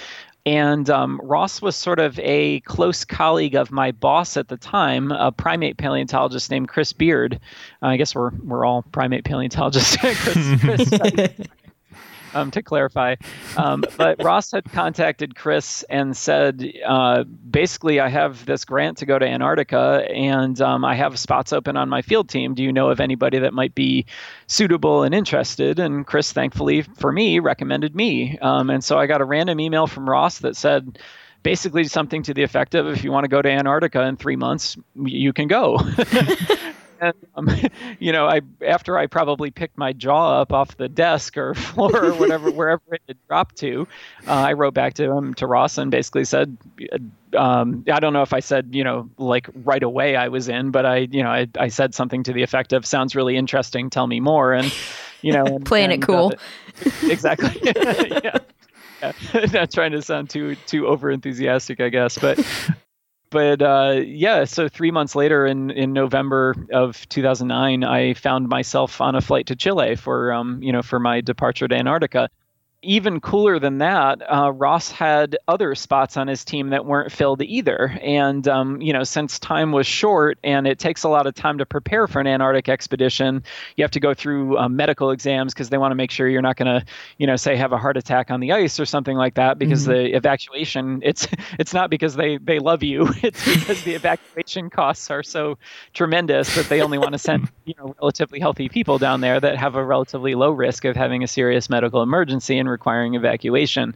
And um, Ross was sort of a close colleague of my boss at the time, a primate paleontologist named Chris Beard. Uh, I guess we're we're all primate paleontologists. Chris, Chris, uh, Um, to clarify. Um, but Ross had contacted Chris and said, uh, basically, I have this grant to go to Antarctica, and um, I have spots open on my field team. Do you know of anybody that might be suitable and interested? And Chris, thankfully for me, recommended me. Um, and so I got a random email from Ross that said, basically something to the effect of, if you want to go to Antarctica in three months, you can go. And, um, you know, I after I probably picked my jaw up off the desk or floor or whatever, wherever it had dropped to, uh, I wrote back to him, to Ross, and basically said, um, I don't know if I said, you know, like right away I was in, but I, you know, I, I said something to the effect of, sounds really interesting, tell me more. And, you know, and, playing and, it cool. Uh, exactly. Yeah. Yeah. Not trying to sound too, too over enthusiastic, I guess, but. But uh, yeah, so three months later, in, in November of two thousand nine, I found myself on a flight to Chile for um, you know for my departure to Antarctica. Even cooler than that, uh, Ross had other spots on his team that weren't filled either. And um, you know, since time was short and it takes a lot of time to prepare for an Antarctic expedition, you have to go through uh, medical exams because they want to make sure you're not going to, you know, say have a heart attack on the ice or something like that. Because mm-hmm. the evacuation, it's it's not because they they love you; it's because the evacuation costs are so tremendous that they only want to send you know relatively healthy people down there that have a relatively low risk of having a serious medical emergency and requiring evacuation.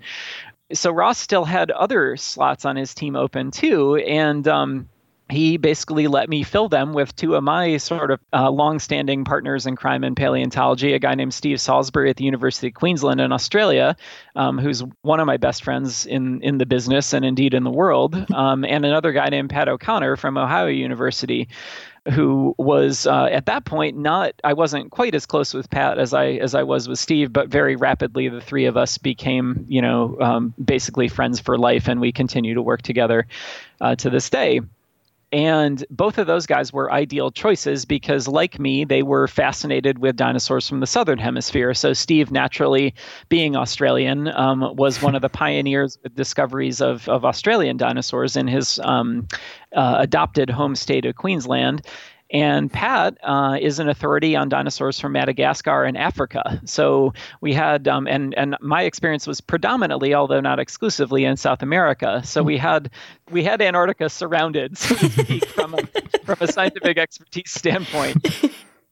So Ross still had other slots on his team open too. And um, he basically let me fill them with two of my sort of uh, longstanding partners in crime and paleontology, a guy named Steve Salisbury at the University of Queensland in Australia, um, who's one of my best friends in, in the business and indeed in the world, um, and another guy named Pat O'Connor from Ohio University, who was uh, at that point not, I wasn't quite as close with Pat as I as I was with Steve, but very rapidly the three of us became, you know, um, basically friends for life, and we continue to work together uh, to this day. And both of those guys were ideal choices because, like me, they were fascinated with dinosaurs from the Southern Hemisphere. So Steve, naturally being Australian, um, was one of the pioneers with discoveries of, of Australian dinosaurs in his um, uh, adopted home state of Queensland. And Pat uh, is an authority on dinosaurs from Madagascar and Africa. So we had, um, and and my experience was predominantly, although not exclusively, in South America. So we had we had Antarctica surrounded, so to speak, from a, from a scientific expertise standpoint.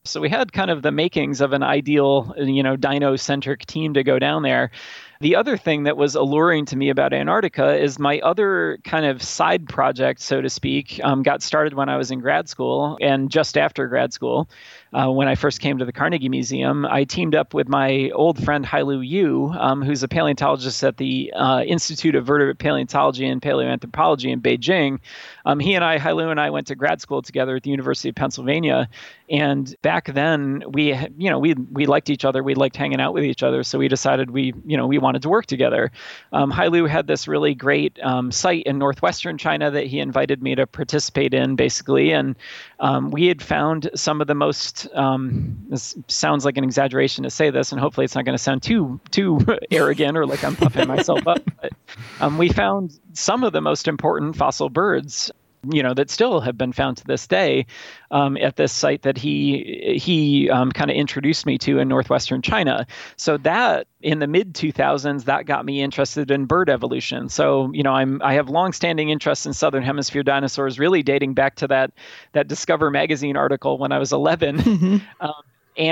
So we had kind of the makings of an ideal, you know, dino-centric team to go down there. The other thing that was alluring to me about Antarctica is my other kind of side project, so to speak, um, got started when I was in grad school. And just after grad school, uh, when I first came to the Carnegie Museum, I teamed up with my old friend, Hailu Yu, um, who's a paleontologist at the uh, Institute of Vertebrate Paleontology and Paleoanthropology in Beijing. Um, he and I, Hailu and I, went to grad school together at the University of Pennsylvania. And back then, we, you know, we we liked each other. We liked hanging out with each other. So we decided we, you know, we wanted wanted to work together. Um, Hailu had this really great um, site in northwestern China that he invited me to participate in, basically. And um, we had found some of the most, um, this sounds like an exaggeration to say this, and hopefully it's not going to sound too too arrogant or like I'm puffing myself up. But, um, we found some of the most important fossil birds, you know, that still have been found to this day um, at this site that he he um, kind of introduced me to in northwestern China. So that in the mid two thousands, that got me interested in bird evolution. So, you know, I'm I have longstanding interest in Southern Hemisphere dinosaurs, really dating back to that that Discover magazine article when I was eleven. Mm-hmm. um,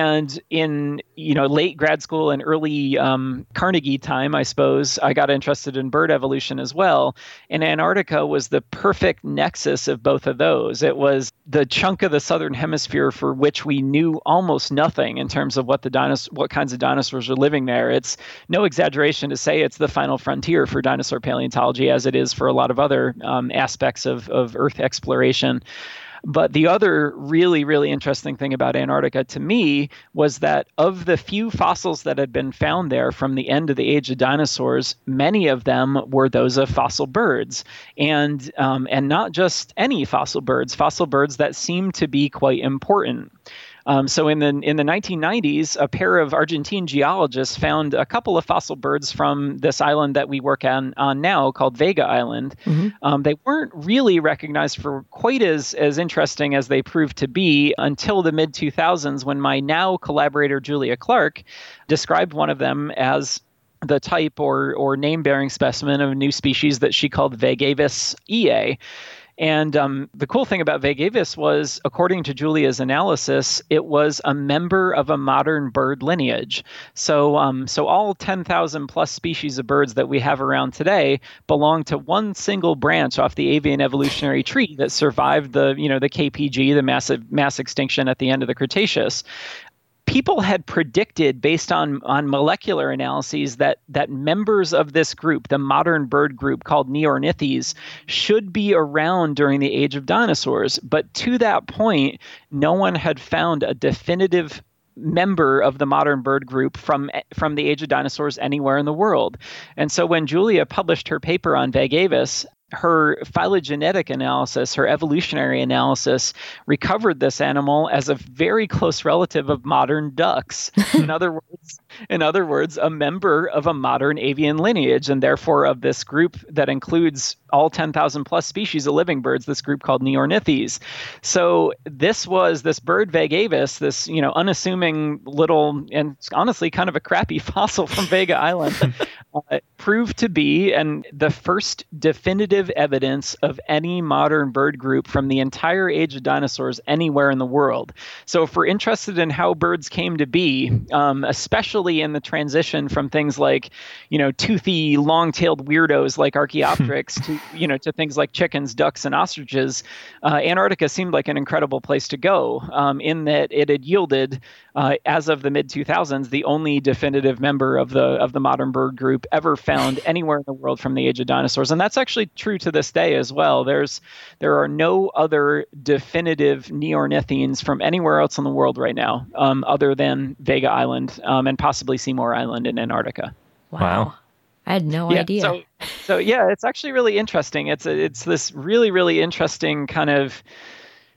And in, you know, late grad school and early um, Carnegie time, I suppose, I got interested in bird evolution as well. And Antarctica was the perfect nexus of both of those. It was the chunk of the southern hemisphere for which we knew almost nothing in terms of what the dinos- what kinds of dinosaurs are living there. It's no exaggeration to say it's the final frontier for dinosaur paleontology, as it is for a lot of other um, aspects of, of Earth exploration. But the other really, really interesting thing about Antarctica to me was that of the few fossils that had been found there from the end of the age of dinosaurs, many of them were those of fossil birds. And um, and not just any fossil birds, fossil birds that seem to be quite important. Um, so in the in the nineteen nineties, a pair of Argentine geologists found a couple of fossil birds from this island that we work on, on now called Vega Island. Mm-hmm. Um, they weren't really recognized for quite as, as interesting as they proved to be until the mid two thousands, when my now collaborator, Julia Clark, described one of them as the type or, or name-bearing specimen of a new species that she called Vegavis E A. And um, the cool thing about Vegavis was, according to Julia's analysis, it was a member of a modern bird lineage. So um, so all ten thousand plus species of birds that we have around today belong to one single branch off the avian evolutionary tree that survived the, you know, the K P G, the massive mass extinction at the end of the Cretaceous. People had predicted, based on, on molecular analyses, that that members of this group, the modern bird group called Neornithes, should be around during the age of dinosaurs. But to that point, no one had found a definitive member of the modern bird group from from the age of dinosaurs anywhere in the world. And so when Julia published her paper on Vegavis, her phylogenetic analysis, her evolutionary analysis, recovered this animal as a very close relative of modern ducks. In other words, in other words, a member of a modern avian lineage, and therefore of this group that includes all ten thousand plus species of living birds, this group called Neornithes. So this was this bird Vegavis, this, you know, unassuming little, and honestly kind of a crappy fossil from Vega Island, uh, proved to be and the first definitive evidence of any modern bird group from the entire age of dinosaurs anywhere in the world. So if we're interested in how birds came to be, um, especially in the transition from things like, you know, toothy, long-tailed weirdos like Archaeopteryx to, you know, to things like chickens, ducks, and ostriches, uh, Antarctica seemed like an incredible place to go, um, in that it had yielded, uh, as of the mid two thousands, the only definitive member of the of the modern bird group ever found anywhere in the world from the age of dinosaurs. And that's actually true True to this day as well. There's there are no other definitive Neornithians from anywhere else in the world right now, um, other than Vega Island um, and possibly Seymour Island in Antarctica. Wow, wow. I had no yeah, idea. So, so yeah, it's actually really interesting. It's a, it's this really really interesting kind of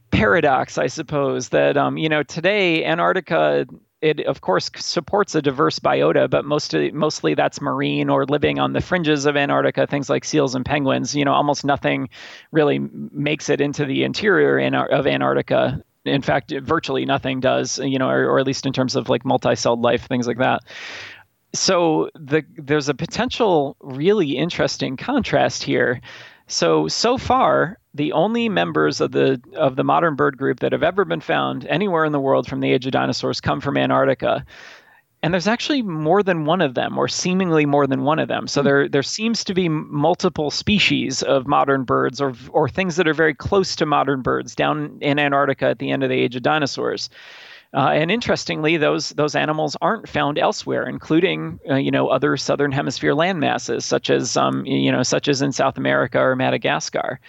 paradox, I suppose, that um, you know today Antarctica. It, of course, supports a diverse biota, but mostly, mostly that's marine or living on the fringes of Antarctica, things like seals and penguins. You know, almost nothing really makes it into the interior of Antarctica. In fact, virtually nothing does, you know, or, or at least in terms of like multi-celled life, things like that. So the, there's a potential really interesting contrast here. So, so far, the only members of the of the modern bird group that have ever been found anywhere in the world from the age of dinosaurs come from Antarctica. And there's actually more than one of them, or seemingly more than one of them. So there there seems to be multiple species of modern birds or or things that are very close to modern birds down in Antarctica at the end of the age of dinosaurs. Uh, and interestingly, those those animals aren't found elsewhere, including uh, you know other southern hemisphere land masses, such as um you know such as in South America or Madagascar.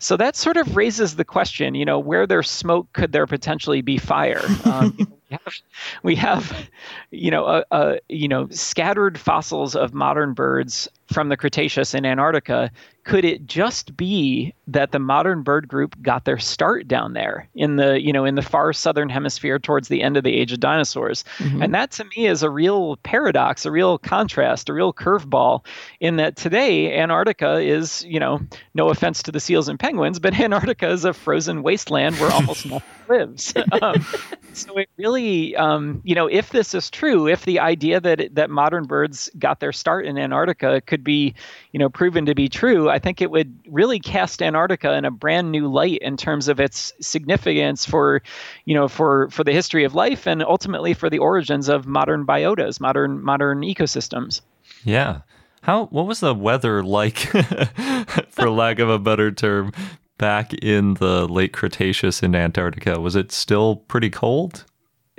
So that sort of raises the question, you know, where there's smoke, could there potentially be fire? Um, you know, we have, we have you know a, a you know scattered fossils of modern birds from the Cretaceous in Antarctica. Could it just be that the modern bird group got their start down there in the, you know, in the far southern hemisphere towards the end of the age of dinosaurs? Mm-hmm. And that to me is a real paradox, a real contrast, a real curveball, in that today Antarctica is, you know, no offense to the seals and penguins, but Antarctica is a frozen wasteland where almost nothing lives. Um, so it really, um, you know, if this is true, if the idea that that modern birds got their start in Antarctica could be, you know, proven to be true, I think it would really cast Antarctica in a brand new light in terms of its significance for, you know, for, for the history of life and ultimately for the origins of modern biotas, modern modern ecosystems. Yeah. How what was the weather like, for lack of a better term, back in the late Cretaceous in Antarctica? Was it still pretty cold?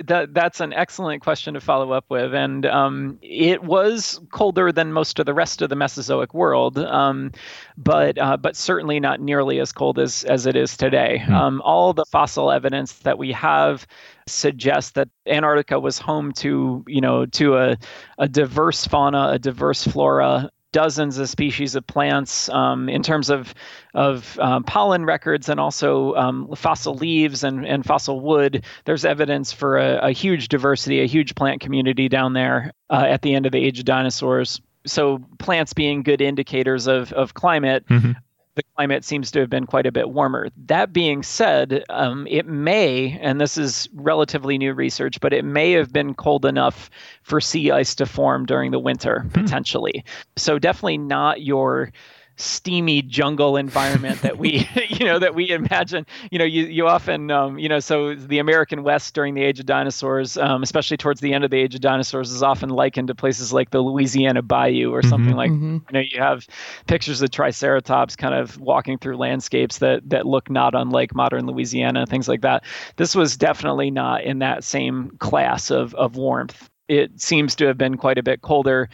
That that's an excellent question to follow up with, and um, it was colder than most of the rest of the Mesozoic world, um, but uh, but certainly not nearly as cold as as it is today. Mm. Um, all the fossil evidence that we have suggests that Antarctica was home to you know to a a diverse fauna, a diverse flora, dozens of species of plants, um, in terms of of um, pollen records, and also um, fossil leaves and, and fossil wood. There's evidence for a, a huge diversity, a huge plant community down there uh, at the end of the age of dinosaurs. So plants being good indicators of, of climate, mm-hmm. The climate seems to have been quite a bit warmer. That being said, um, it may, and this is relatively new research, but it may have been cold enough for sea ice to form during the winter, potentially. Mm. So definitely not your steamy jungle environment that we, you know, that we imagine. You know, you, you often, um, you know, so the American West during the age of dinosaurs, um, especially towards the end of the age of dinosaurs, is often likened to places like the Louisiana Bayou or something mm-hmm, like, mm-hmm. you know, you have pictures of Triceratops kind of walking through landscapes that, that look not unlike modern Louisiana, things like that. This was definitely not in that same class of, of warmth. It seems to have been quite a bit colder,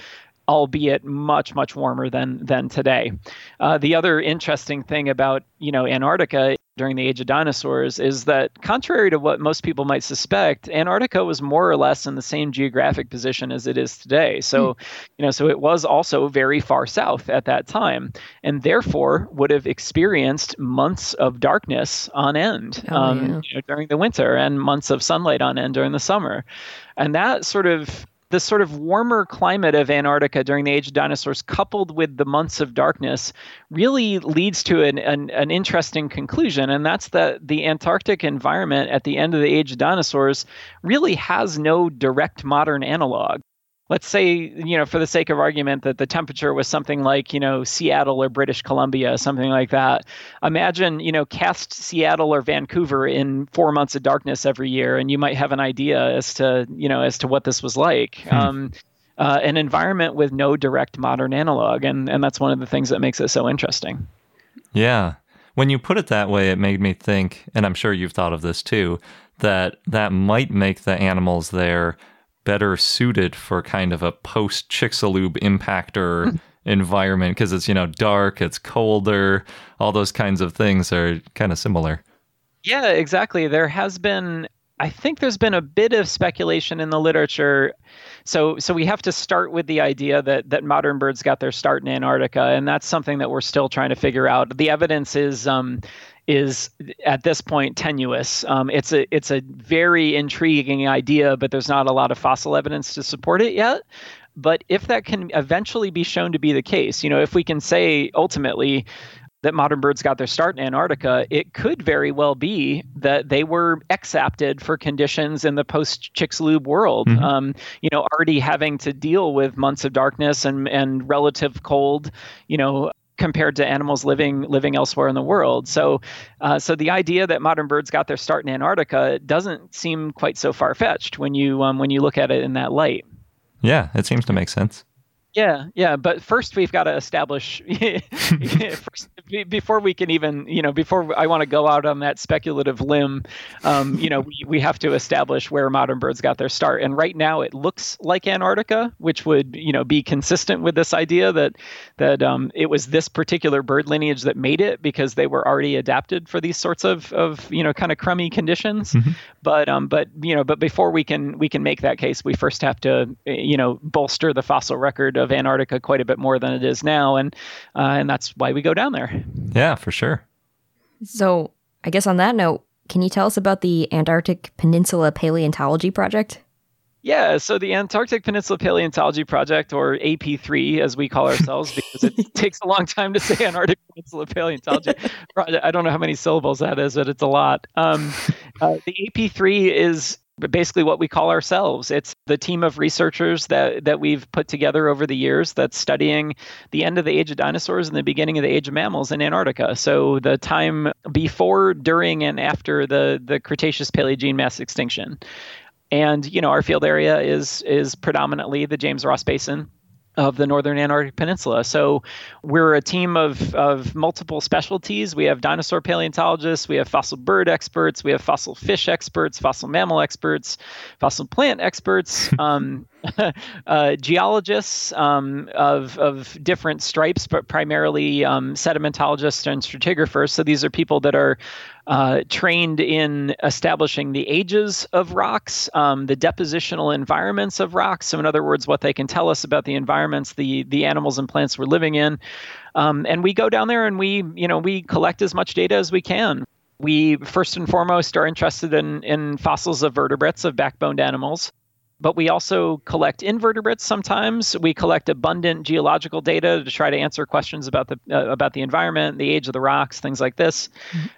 albeit much, much warmer than than today. Uh, the other interesting thing about, you know, Antarctica during the age of dinosaurs is that, contrary to what most people might suspect, Antarctica was more or less in the same geographic position as it is today. So, mm. you know, so it was also very far south at that time, and therefore would have experienced months of darkness on end oh, um, yeah. you know, during the winter, and months of sunlight on end during the summer. And that sort of The sort of warmer climate of Antarctica during the age of dinosaurs, coupled with the months of darkness, really leads to an, an, an interesting conclusion. And that's that the Antarctic environment at the end of the age of dinosaurs really has no direct modern analog. Let's say, you know, for the sake of argument, that the temperature was something like, you know, Seattle or British Columbia, something like that. Imagine, you know, cast Seattle or Vancouver in four months of darkness every year, and you might have an idea as to, you know, as to what this was like. Hmm. Um, uh, an environment with no direct modern analog. And, and that's one of the things that makes it so interesting. Yeah. When you put it that way, it made me think, and I'm sure you've thought of this too, that that might make the animals there better suited for kind of a post-Chicxulub impactor environment, because it's, you know, dark, it's colder, all those kinds of things are kind of similar. Yeah, exactly. There has been, I think there's been a bit of speculation in the literature. So so we have to start with the idea that that modern birds got their start in Antarctica, and that's something that we're still trying to figure out. The evidence is um, is at this point tenuous. Um, it's a it's a very intriguing idea, but there's not a lot of fossil evidence to support it yet. But if that can eventually be shown to be the case, you know, if we can say ultimately that modern birds got their start in Antarctica, it could very well be that they were exapted for conditions in the post-Chicxulub world. Mm-hmm. Um, you know, already having to deal with months of darkness and and relative cold, you know, compared to animals living living elsewhere in the world. So, uh, so the idea that modern birds got their start in Antarctica doesn't seem quite so far-fetched when you um, when you look at it in that light. Yeah, it seems to make sense. Yeah, yeah, but first we've got to establish. first, be, before we can even, you know, before I want to go out on that speculative limb, um, you know, we, we have to establish where modern birds got their start. And right now it looks like Antarctica, which would, you know, be consistent with this idea that that um, it was this particular bird lineage that made it because they were already adapted for these sorts of, of you know, kind of crummy conditions. Mm-hmm. But um, but you know, but before we can we can make that case, we first have to, you know, bolster the fossil record of Antarctica quite a bit more than it is now, and uh, and that's why we go down there. Yeah, for sure. So I guess on that note, can you tell us about the Antarctic Peninsula Paleontology Project? Yeah, so the Antarctic Peninsula Paleontology Project, or A P three, as we call ourselves, because it takes a long time to say Antarctic Peninsula Paleontology Project. I don't know how many syllables that is, but it's a lot. Um, uh, the A P three is basically what we call ourselves. It's the team of researchers that, that we've put together over the years that's studying the end of the age of dinosaurs and the beginning of the age of mammals in Antarctica. So the time before, during, and after the, the Cretaceous-Paleogene mass extinction. And, you know, our field area is is predominantly the James Ross Basin of the Northern Antarctic Peninsula. So we're a team of of multiple specialties. We have dinosaur paleontologists, we have fossil bird experts, we have fossil fish experts, fossil mammal experts, fossil plant experts, um, uh, geologists um, of of different stripes, but primarily um, sedimentologists and stratigraphers. So these are people that are Uh, trained in establishing the ages of rocks, um, the depositional environments of rocks. So in other words, what they can tell us about the environments, the the animals and plants we're living in. Um, and we go down there and we, you know, we collect as much data as we can. We first and foremost are interested in in fossils of vertebrates, of backboned animals. But we also collect invertebrates sometimes. We collect abundant geological data to try to answer questions about the uh, about the environment, the age of the rocks, things like this. Mm-hmm.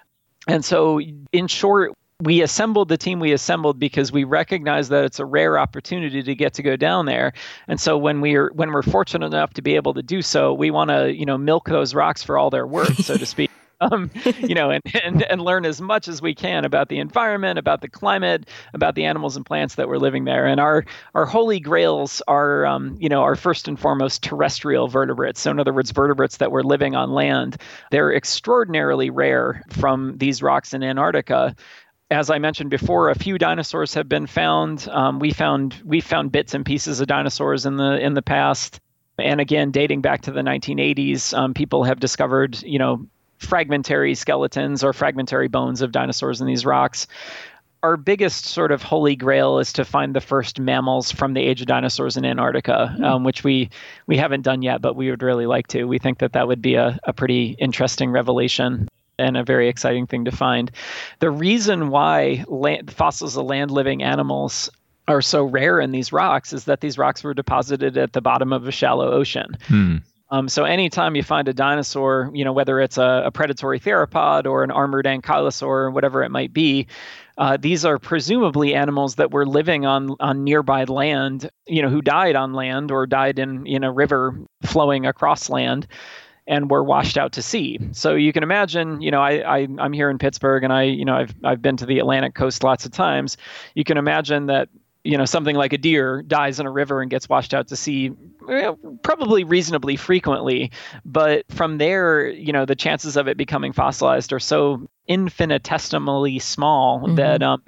And so, in short, we assembled the team we assembled because we recognize that it's a rare opportunity to get to go down there. And so, when we're when we're fortunate enough to be able to do so, we want to, you know, milk those rocks for all their worth, so to speak. Um, you know, and, and and learn as much as we can about the environment, about the climate, about the animals and plants that were living there. And our our holy grails are, um, you know, are first and foremost terrestrial vertebrates. So in other words, vertebrates that were living on land. They're extraordinarily rare from these rocks in Antarctica. As I mentioned before, a few dinosaurs have been found. Um, we found we found bits and pieces of dinosaurs in the in the past. And again, dating back to the nineteen eighties, um, people have discovered, you know, fragmentary skeletons or fragmentary bones of dinosaurs in these rocks. Our biggest sort of holy grail is to find the first mammals from the age of dinosaurs in Antarctica, mm-hmm. um, which we we haven't done yet, but we would really like to. We think that that would be a, a pretty interesting revelation and a very exciting thing to find. The reason why land, fossils of land-living animals are so rare in these rocks is that these rocks were deposited at the bottom of a shallow ocean. Mm. Um, so anytime you find a dinosaur, you know, whether it's a, a predatory theropod or an armored ankylosaur or whatever it might be, uh, these are presumably animals that were living on on nearby land, you know, who died on land or died in, in a river flowing across land and were washed out to sea. So you can imagine, you know, I, I I'm here in Pittsburgh and I, you know, I've I've been to the Atlantic coast lots of times. You can imagine that, you know, something like a deer dies in a river and gets washed out to sea, probably reasonably frequently. But from there, you know, the chances of it becoming fossilized are so infinitesimally small mm-hmm. that um,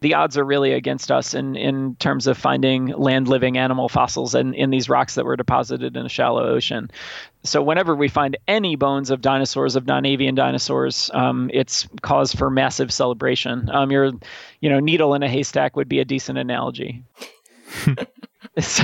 the odds are really against us in, in terms of finding land-living animal fossils in, in these rocks that were deposited in a shallow ocean. So whenever we find any bones of dinosaurs, of non-avian dinosaurs, um, it's cause for massive celebration. Um, your, you know, needle in a haystack would be a decent analogy. So,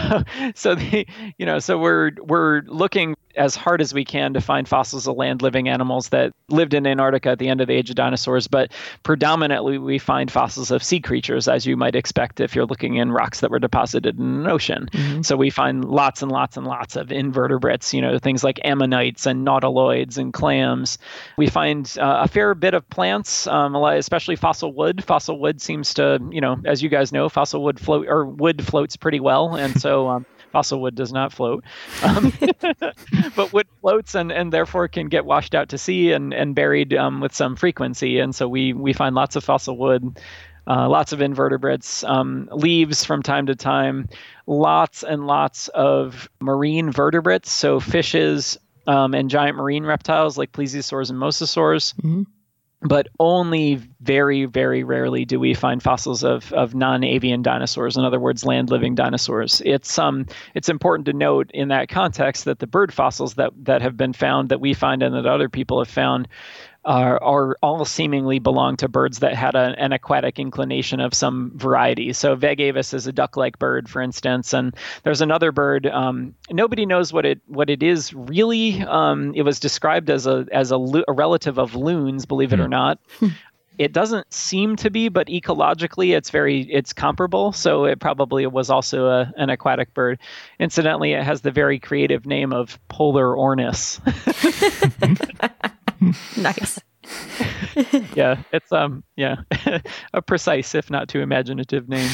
so the, you know, so we're we're looking as hard as we can to find fossils of land-living animals that lived in Antarctica at the end of the age of dinosaurs. But predominantly, we find fossils of sea creatures, as you might expect if you're looking in rocks that were deposited in an ocean. Mm-hmm. So we find lots and lots and lots of invertebrates, you know, things like ammonites and nautiloids and clams. We find uh, a fair bit of plants, um, especially fossil wood. Fossil wood seems to, you know, as you guys know, fossil wood float or wood floats pretty well. And so um, fossil wood does not float, um, but wood floats and, and therefore can get washed out to sea and, and buried um, with some frequency. And so we, we find lots of fossil wood, uh, lots of invertebrates, um, leaves from time to time, lots and lots of marine vertebrates. So fishes, um, and giant marine reptiles like plesiosaurs and mosasaurs. Mm-hmm. But only very, very rarely do we find fossils of, of non-avian dinosaurs. In other words, land-living dinosaurs. It's um, it's important to note in that context that the bird fossils that, that have been found, that we find and that other people have found, are, are all seemingly belong to birds that had a, an aquatic inclination of some variety. So Vagavis is a duck-like bird, for instance. And there's another bird. Um, nobody knows what it what it is really. Um, it was described as a as a, lo- a relative of loons, believe it or not. It doesn't seem to be, but ecologically, it's very it's comparable. So it probably was also a, an aquatic bird. Incidentally, it has the very creative name of Polar Ornis. Nice. Yeah, it's um, yeah, a precise, if not too imaginative, name.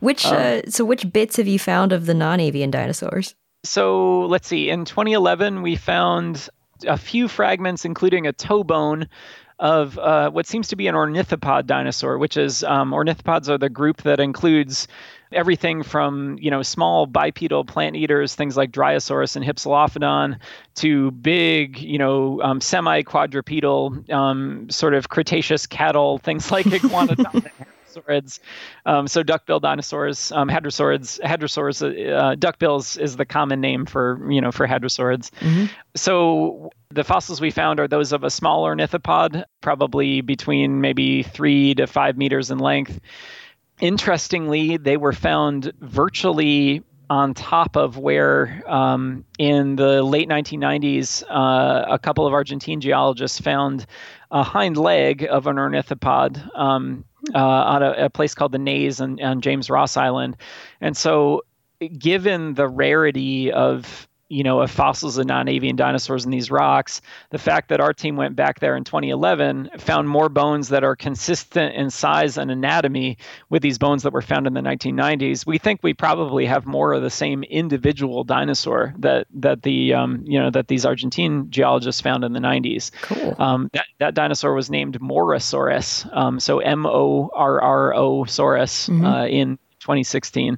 Which um, uh, so, which bits have you found of the non-avian dinosaurs? So let's see. In twenty eleven, we found a few fragments, including a toe bone of uh, what seems to be an ornithopod dinosaur, which is um, ornithopods are the group that includes everything from, you know, small bipedal plant eaters, things like Dryosaurus and Hypsilophodon, to big, you know, um, semi-quadrupedal, um, sort of Cretaceous cattle, things like Iguanodon. Um, so duckbill dinosaurs, um, hadrosaurs, hadrosaurs, uh, duckbills is the common name for, you know, for hadrosaurs. Mm-hmm. So the fossils we found are those of a small ornithopod, probably between maybe three to five meters in length. Interestingly, they were found virtually on top of where, um, in the late nineteen nineties, uh, a couple of Argentine geologists found a hind leg of an ornithopod, um, Uh, on a, a place called the Naze on, on James Ross Island. And so given the rarity of, you know, of fossils of non-avian dinosaurs in these rocks, the fact that our team went back there in twenty eleven, found more bones that are consistent in size and anatomy with these bones that were found in the nineteen nineties, we think we probably have more of the same individual dinosaur that that the um, you know that these Argentine geologists found in the nineties. Cool. Um, that, that dinosaur was named Morrosaurus, um, so M O R R O saurus, mm-hmm. uh, in twenty sixteen.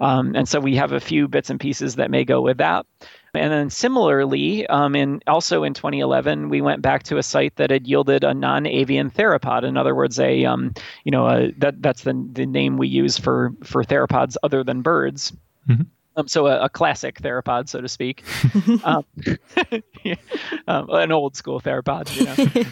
Um, and so we have a few bits and pieces that may go with that. And then similarly, um, in, also in twenty eleven, we went back to a site that had yielded a non-avian theropod. In other words, a um, you know a, that that's the the name we use for, for theropods other than birds. Mm-hmm. Um, so a, a classic theropod, so to speak. um, yeah, um, an old school theropod, you know.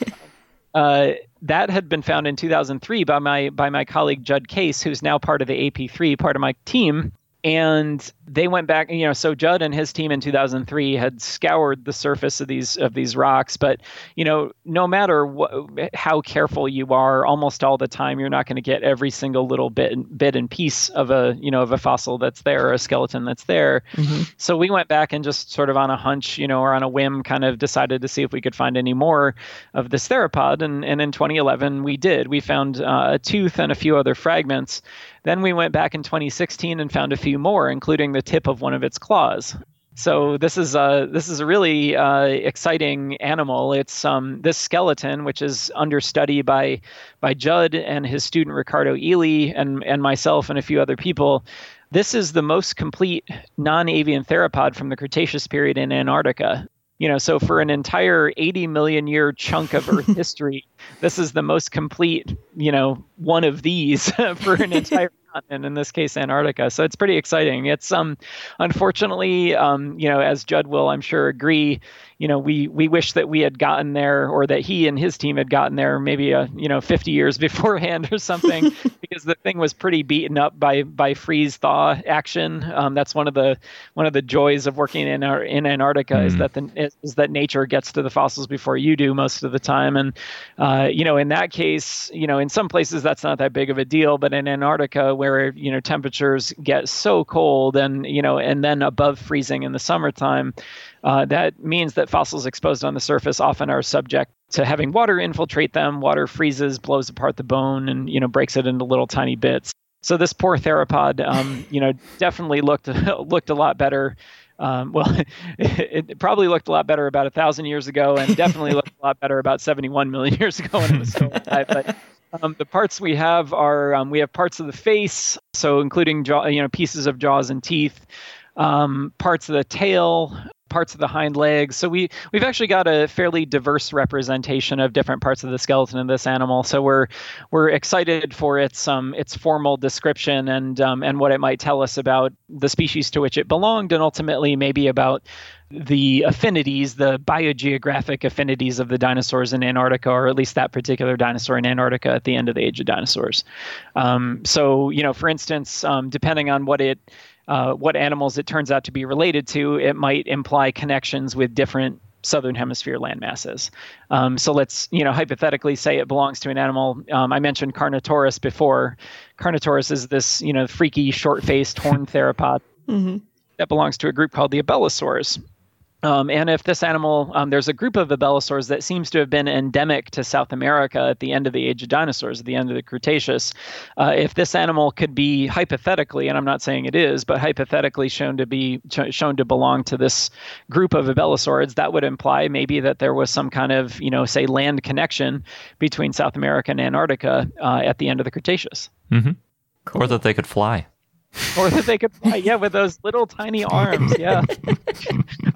Uh, that had been found in two thousand three by my by my colleague Judd Case, who's now part of the A P three, part of my team. And they went back, you know, so Judd and his team in two thousand three had scoured the surface of these of these rocks. But, you know, no matter wh- how careful you are, almost all the time, you're not going to get every single little bit, bit and piece of a, you know, of a fossil that's there or a skeleton that's there. Mm-hmm. So we went back and just sort of on a hunch, you know, or on a whim, kind of decided to see if we could find any more of this theropod. And, and in twenty eleven, we did. We found uh, a tooth and a few other fragments. Then we went back in twenty sixteen and found a few more, including the tip of one of its claws. So this is a this is a really uh, exciting animal. It's um, this skeleton, which is under study by by Judd and his student Ricardo Ely and and myself and a few other people. This is the most complete non-avian theropod from the Cretaceous period in Antarctica. You know, so for an entire eighty million year chunk of Earth history, this is the most complete, you know, one of these for an entire continent, in this case, Antarctica. So it's pretty exciting. It's um, unfortunately, um, you know, as Judd will, I'm sure, agree, you know, we we wish that we had gotten there, or that he and his team had gotten there maybe, uh, you know, fifty years beforehand or something, because the thing was pretty beaten up by by freeze thaw action. Um, that's one of the one of the joys of working in our in Antarctica mm. is that the is, is that nature gets to the fossils before you do most of the time. And uh, you know, in that case, you know, in some places that's not that big of a deal, but in Antarctica, where you know temperatures get so cold and you know and then above freezing in the summertime, Uh, that means that fossils exposed on the surface often are subject to having water infiltrate them. Water freezes, blows apart the bone, and you know breaks it into little tiny bits. So this poor theropod, um, you know, definitely looked looked a lot better. Um, well, it, it probably looked a lot better about a thousand years ago, and definitely looked a lot better about seventy-one million years ago when it was still alive. But Um, the parts we have are um, we have parts of the face, so including jaw, you know, pieces of jaws and teeth. um, parts of the tail, parts of the hind legs. So we, we've actually got a fairly diverse representation of different parts of the skeleton of this animal. So we're we're excited for its um its formal description and um and what it might tell us about the species to which it belonged, and ultimately maybe about the affinities, the biogeographic affinities of the dinosaurs in Antarctica, or at least that particular dinosaur in Antarctica at the end of the age of dinosaurs. Um, so, you know, for instance, um, depending on what it, uh, what animals it turns out to be related to, it might imply connections with different Southern Hemisphere land masses. Um, so let's, you know, hypothetically say it belongs to an animal. Um, I mentioned Carnotaurus before. Carnotaurus is this, you know, freaky, short-faced horned theropod mm-hmm. that belongs to a group called the Abelisaurs. Um, and if this animal, um, there's a group of abelisaurs that seems to have been endemic to South America at the end of the age of dinosaurs, at the end of the Cretaceous. Uh, if this animal could be hypothetically, and I'm not saying it is, but hypothetically shown to be ch- shown to belong to this group of abelisaurids, that would imply maybe that there was some kind of, you know, say land connection between South America and Antarctica uh, at the end of the Cretaceous. Mm-hmm. Cool. Or that they could fly. Or that they could fly, yeah, with those little tiny arms, yeah.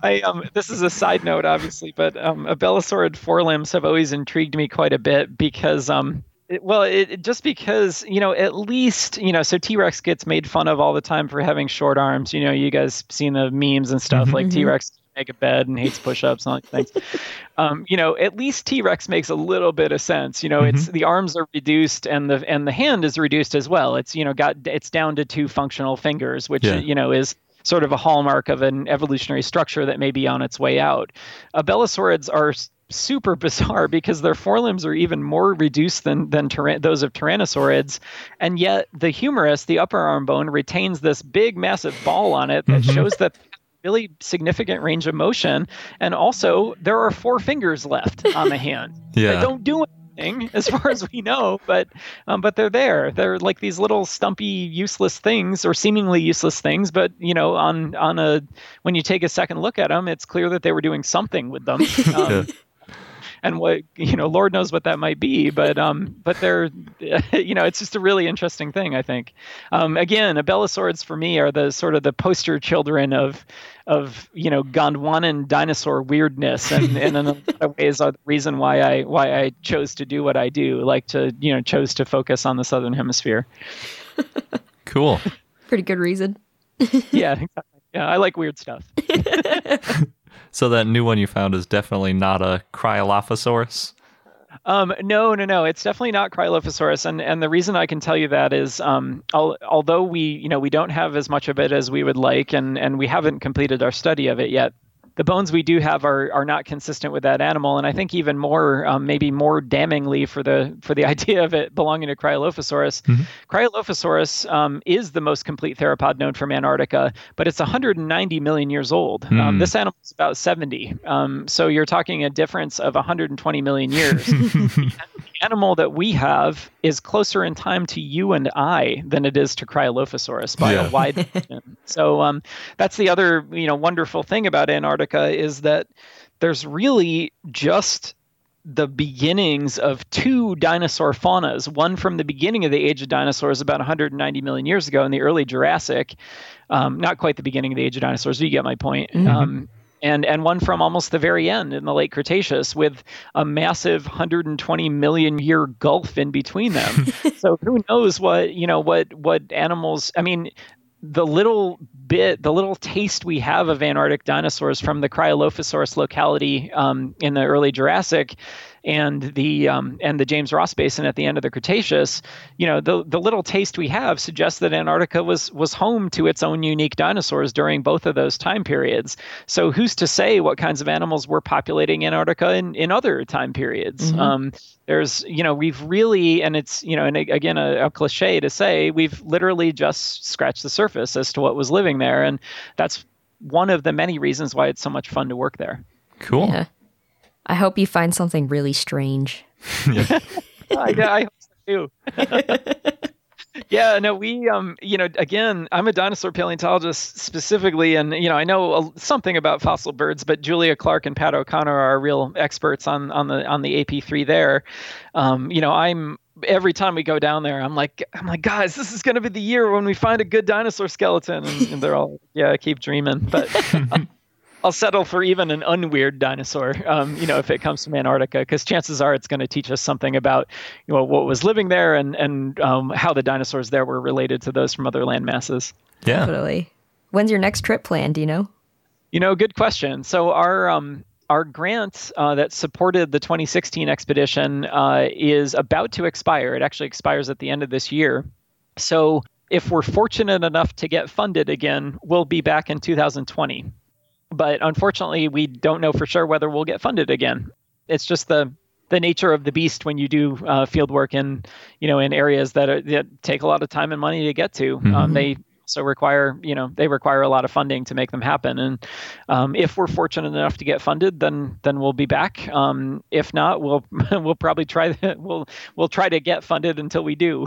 I um, this is a side note, obviously, but um, abelisaurid forelimbs have always intrigued me quite a bit because, um, it, well, it, it just because, you know, at least, you know, so T-Rex gets made fun of all the time for having short arms. You know, you guys seen the memes and stuff mm-hmm. like T-Rex make a bed and hates push-ups and all that things. Um, you know, at least T-Rex makes a little bit of sense. You know, mm-hmm. it's the arms are reduced and the and the hand is reduced as well. It's, you know, got it's down to two functional fingers, which, yeah. you know, is sort of a hallmark of an evolutionary structure that may be on its way out. Abelisaurids are super bizarre because their forelimbs are even more reduced than than tyran- those of tyrannosaurids, and yet the humerus, the upper arm bone, retains this big, massive ball on it that mm-hmm. shows that really significant range of motion, and also there are four fingers left on the hand. Yeah, they don't do anything as far as we know, but um, but they're there. They're like these little stumpy, useless things, or seemingly useless things. But you know, on on a when you take a second look at them, it's clear that they were doing something with them. Um, yeah. And what, you know, Lord knows what that might be, but um, but they're, you know, it's just a really interesting thing, I think. Um, again, abelisaurids for me are the sort of the poster children of, of you know, Gondwanan dinosaur weirdness, and, and in a lot of ways are the reason why I why I chose to do what I do, like to you know chose to focus on the Southern Hemisphere. Cool. Pretty good reason. Yeah, exactly. Yeah, I like weird stuff. So that new one you found is definitely not a Cryolophosaurus? Um, no, no, no. It's definitely not Cryolophosaurus. And and the reason I can tell you that is um, al- although we, you know, we don't have as much of it as we would like, and, and we haven't completed our study of it yet, the bones we do have are are not consistent with that animal. And I think even more, um, maybe more damningly for the for the idea of it belonging to Cryolophosaurus, mm-hmm. Cryolophosaurus um, is the most complete theropod known from Antarctica, but it's one hundred ninety million years old. Mm. Um, this animal is about seventy. Um, so you're talking a difference of one hundred twenty million years. The animal that we have is closer in time to you and I than it is to Cryolophosaurus by yeah. a wide margin. So um, that's the other, you know, wonderful thing about Antarctica, is that there's really just the beginnings of two dinosaur faunas, one from the beginning of the age of dinosaurs about one hundred ninety million years ago in the early Jurassic, um, not quite the beginning of the age of dinosaurs, but you get my point, mm-hmm. um, and and one from almost the very end in the late Cretaceous with a massive one hundred twenty million year gulf in between them. So who knows what, you know, what, what animals, I mean, the little bit, the little taste we have of Antarctic dinosaurs from the Cryolophosaurus locality um, in the early Jurassic, and the um, and the James Ross Basin at the end of the Cretaceous, you know, the the little taste we have suggests that Antarctica was was home to its own unique dinosaurs during both of those time periods. So who's to say what kinds of animals were populating Antarctica in, in other time periods? Mm-hmm. Um, there's, you know, we've really, and it's, you know, and again, a, a cliche to say, we've literally just scratched the surface as to what was living there. And that's one of the many reasons why it's so much fun to work there. Cool. Yeah. I hope you find something really strange. Yeah, I, I hope so too. Yeah, no, we, um, you know, again, I'm a dinosaur paleontologist specifically, and, you know, I know a, something about fossil birds, but Julia Clark and Pat O'Connor are real experts on, on the on the A P three there. Um, you know, I'm every time we go down there, I'm like, I'm like, guys, this is going to be the year when we find a good dinosaur skeleton. And, and they're all, yeah, I keep dreaming, but I'll settle for even an unweird dinosaur, um, you know, if it comes from Antarctica, because chances are it's going to teach us something about, you know, what was living there and, and um, how the dinosaurs there were related to those from other land masses. Yeah, totally. When's your next trip planned? Do you know? You know, good question. So our, um, Our grant uh, that supported the twenty sixteen expedition uh, is about to expire. It actually expires at the end of this year. So if we're fortunate enough to get funded again, we'll be back in two thousand twenty. But unfortunately, we don't know for sure whether we'll get funded again. It's just the the nature of the beast when you do uh, field work in, you know, in areas that, are, that take a lot of time and money to get to. Mm-hmm. Um, they So require, you know, they require a lot of funding to make them happen. And um, if we're fortunate enough to get funded, then then we'll be back. Um, if not, we'll we'll probably try the, we'll we'll try to get funded until we do.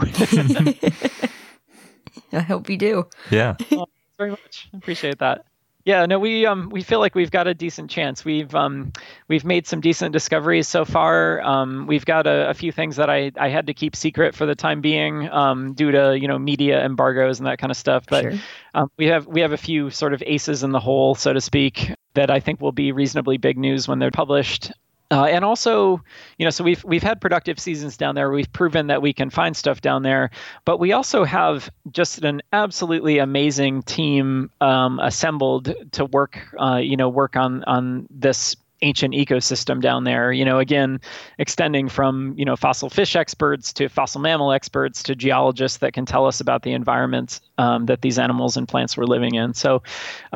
I hope you do. Yeah. Well, thanks very much. Appreciate that. Yeah, no, we um we feel like we've got a decent chance. We've um we've made some decent discoveries so far. Um, we've got a, a few things that I, I had to keep secret for the time being, um, due to you know media embargoes and that kind of stuff. But sure. um, we have we have a few sort of aces in the hole, so to speak, that I think will be reasonably big news when they're published. Uh, and also, you know, so we've we've had productive seasons down there. We've proven that we can find stuff down there, but we also have just an absolutely amazing team um, assembled to work, uh, you know, work on on this ancient ecosystem down there. You know, again, extending from you know fossil fish experts to fossil mammal experts to geologists that can tell us about the environments um, that these animals and plants were living in. So,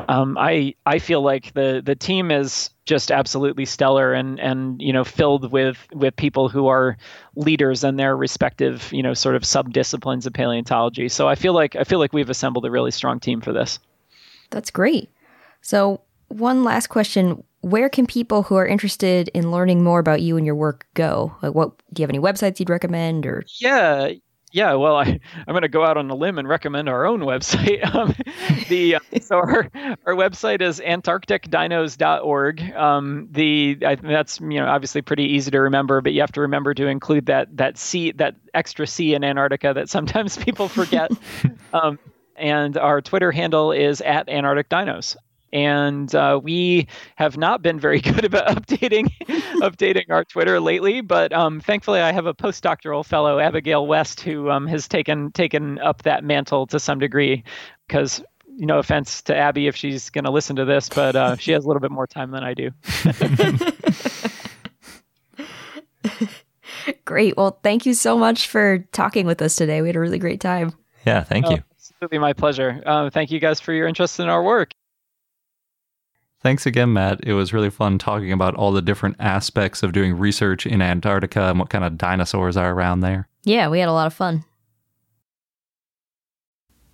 um, I I feel like the the team is just absolutely stellar and, and, you know, filled with, with people who are leaders in their respective, you know, sort of sub-disciplines of paleontology. So I feel like, I feel like we've assembled a really strong team for this. That's great. So one last question, where can people who are interested in learning more about you and your work go? Like what, do you have any websites you'd recommend or? Yeah. Yeah, well, I, I'm going to go out on a limb and recommend our own website. Um, the uh, so our, our website is antarctic dinos dot org. Um, the I, that's you know obviously pretty easy to remember, but you have to remember to include that that C that extra C in Antarctica that sometimes people forget. um, and our Twitter handle is at Antarctic Dinos. And uh, we have not been very good about updating updating our Twitter lately, but um, thankfully I have a postdoctoral fellow, Abigail West, who um, has taken taken up that mantle to some degree. Because you know, offense to Abby if she's going to listen to this, but uh, she has a little bit more time than I do. Great. Well, thank you so much for talking with us today. We had a really great time. Yeah, thank you. Oh, absolutely my pleasure. Uh, thank you guys for your interest in our work. Thanks again, Matt. It was really fun talking about all the different aspects of doing research in Antarctica and what kind of dinosaurs are around there. Yeah, we had a lot of fun.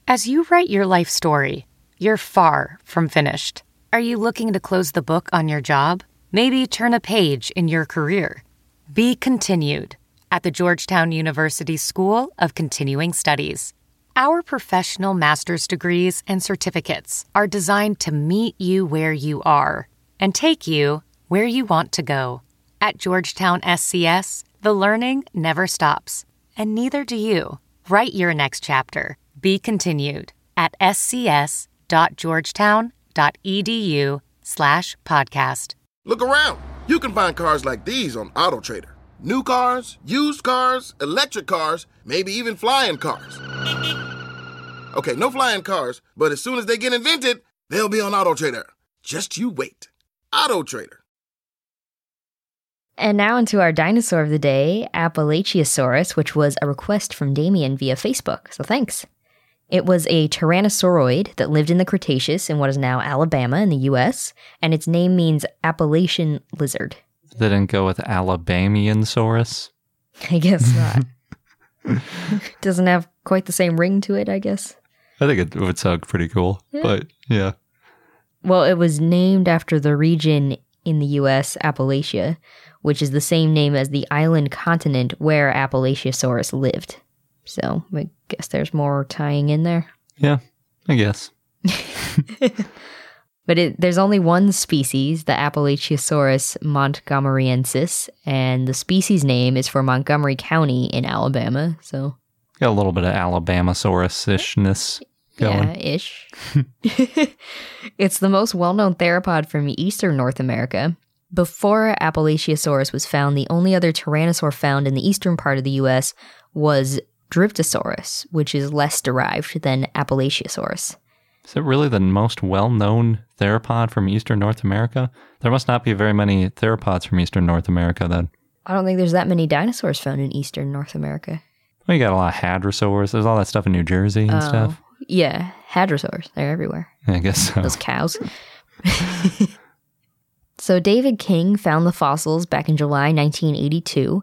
As you write your life story, you're far from finished. Are you looking to close the book on your job? Maybe turn a page in your career? Be continued at the Georgetown University School of Continuing Studies. Our professional master's degrees and certificates are designed to meet you where you are and take you where you want to go. At Georgetown S C S, the learning never stops, and neither do you. Write your next chapter. Be continued at s c s dot georgetown dot e d u slash podcast. Look around. You can find cars like these on AutoTrader. New cars, used cars, electric cars, maybe even flying cars. Okay, no flying cars, but as soon as they get invented, they'll be on AutoTrader. Just you wait. AutoTrader. And now into our dinosaur of the day, Appalachiosaurus, which was a request from Damien via Facebook, so thanks. It was a tyrannosauroid that lived in the Cretaceous in what is now Alabama in the U S, and its name means Appalachian lizard. They didn't go with Alabamiansaurus? I guess not. Doesn't have quite the same ring to it, I guess. I think it would sound pretty cool, yeah. But yeah. Well, it was named after the region in the U S, Appalachia, which is the same name as the island continent where Appalachiosaurus lived. So I guess there's more tying in there. Yeah, I guess. But it, there's only one species, the Appalachiosaurus montgomeryensis, and the species name is for Montgomery County in Alabama. So got a little bit of Alabamasaurus-ishness going. Yeah, ish. It's the most well-known theropod from eastern North America. Before Appalachiosaurus was found, the only other tyrannosaur found in the eastern part of the U S was Dryptosaurus, which is less derived than Appalachiosaurus. Is it really the most well-known theropod from eastern North America? There must not be very many theropods from eastern North America, then. I don't think there's that many dinosaurs found in eastern North America. Well, you got a lot of hadrosaurs. There's all that stuff in New Jersey and oh, stuff. Yeah, hadrosaurs. They're everywhere. I guess so. Those cows. So David King found the fossils back in July nineteen eighty-two,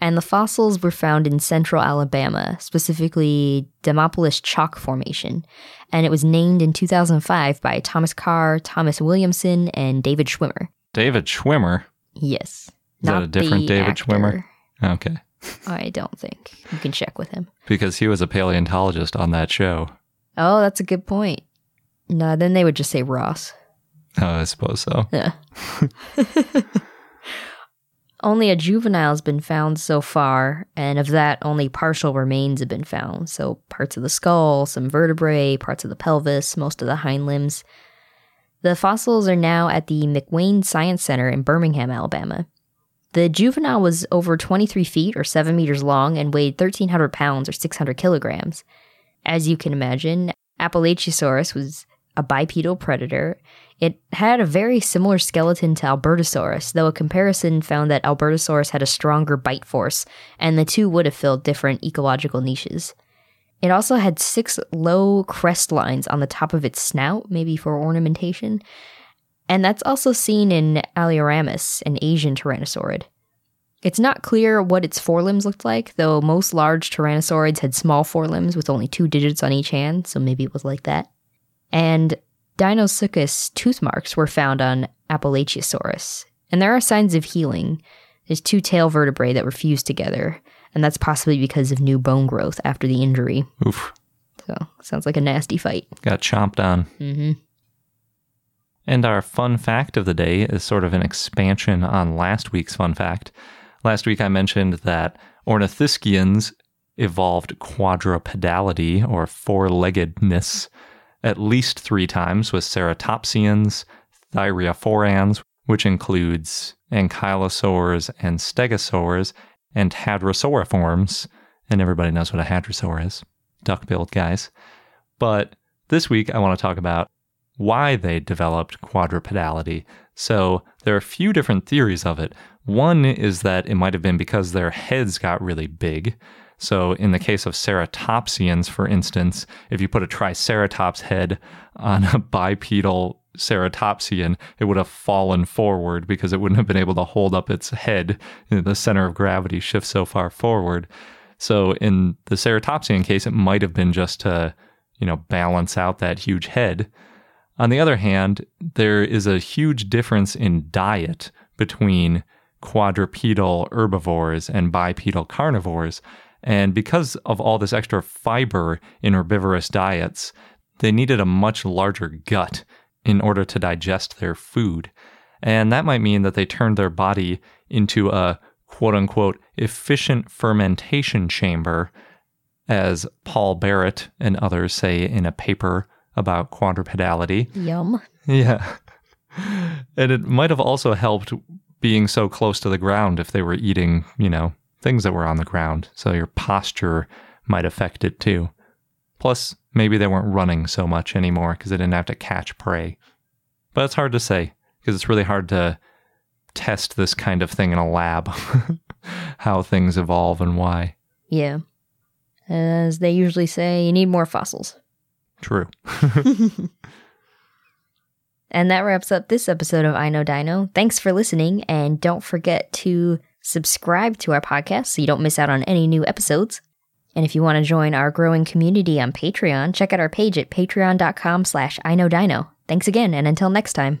and the fossils were found in central Alabama, specifically Demopolis Chalk Formation, and it was named in two thousand five by Thomas Carr, Thomas Williamson, and David Schwimmer. David Schwimmer? Yes. Is that a different David actor. Schwimmer? Okay. I don't think. You can check with him. Because he was a paleontologist on that show. Oh, that's a good point. No, then they would just say Ross. Oh, I suppose so. Yeah. Only a juvenile has been found so far, and of that, only partial remains have been found. So parts of the skull, some vertebrae, parts of the pelvis, most of the hind limbs. The fossils are now at the McWane Science Center in Birmingham, Alabama. The juvenile was over twenty-three feet or seven meters long and weighed one thousand three hundred pounds or six hundred kilograms. As you can imagine, Appalachiosaurus was a bipedal predator. It had a very similar skeleton to Albertosaurus, though a comparison found that Albertosaurus had a stronger bite force, and the two would have filled different ecological niches. It also had six low crest lines on the top of its snout, maybe for ornamentation, and that's also seen in Allioramus, an Asian tyrannosaurid. It's not clear what its forelimbs looked like, though most large tyrannosaurids had small forelimbs with only two digits on each hand, so maybe it was like that. And Dinosuchus tooth marks were found on Appalachiosaurus, and there are signs of healing. There's two tail vertebrae that were fused together, and that's possibly because of new bone growth after the injury. Oof. So, sounds like a nasty fight. Got chomped on. Mm-hmm. And our fun fact of the day is sort of an expansion on last week's fun fact. Last week I mentioned that ornithischians evolved quadrupedality, or four-leggedness, at least three times with ceratopsians, thyreophorans, which includes ankylosaurs and stegosaurs, and hadrosauriforms. And everybody knows what a hadrosaur is, duck-billed guys. But this week I want to talk about why they developed quadrupedality. So there are a few different theories of it. One is that it might have been because their heads got really big. So in the case of ceratopsians, for instance, if you put a triceratops head on a bipedal ceratopsian, it would have fallen forward because it wouldn't have been able to hold up its head. The center of gravity shifts so far forward. So in the ceratopsian case, it might have been just to, you know, balance out that huge head. On the other hand, there is a huge difference in diet between quadrupedal herbivores and bipedal carnivores. And because of all this extra fiber in herbivorous diets, they needed a much larger gut in order to digest their food. And that might mean that they turned their body into a quote-unquote efficient fermentation chamber, as Paul Barrett and others say in a paper about quadrupedality. Yum. Yeah. And it might have also helped being so close to the ground if they were eating, you know, things that were on the ground. So your posture might affect it too. Plus, maybe they weren't running so much anymore because they didn't have to catch prey. But it's hard to say because it's really hard to test this kind of thing in a lab, how things evolve and why. Yeah. As they usually say, you need more fossils. True. And that wraps up this episode of I Know Dino. Thanks for listening, and don't forget to subscribe to our podcast so you don't miss out on any new episodes. And if you want to join our growing community on Patreon, check out our page at patreon.com slash I Know Dino. Thanks again, and until next time.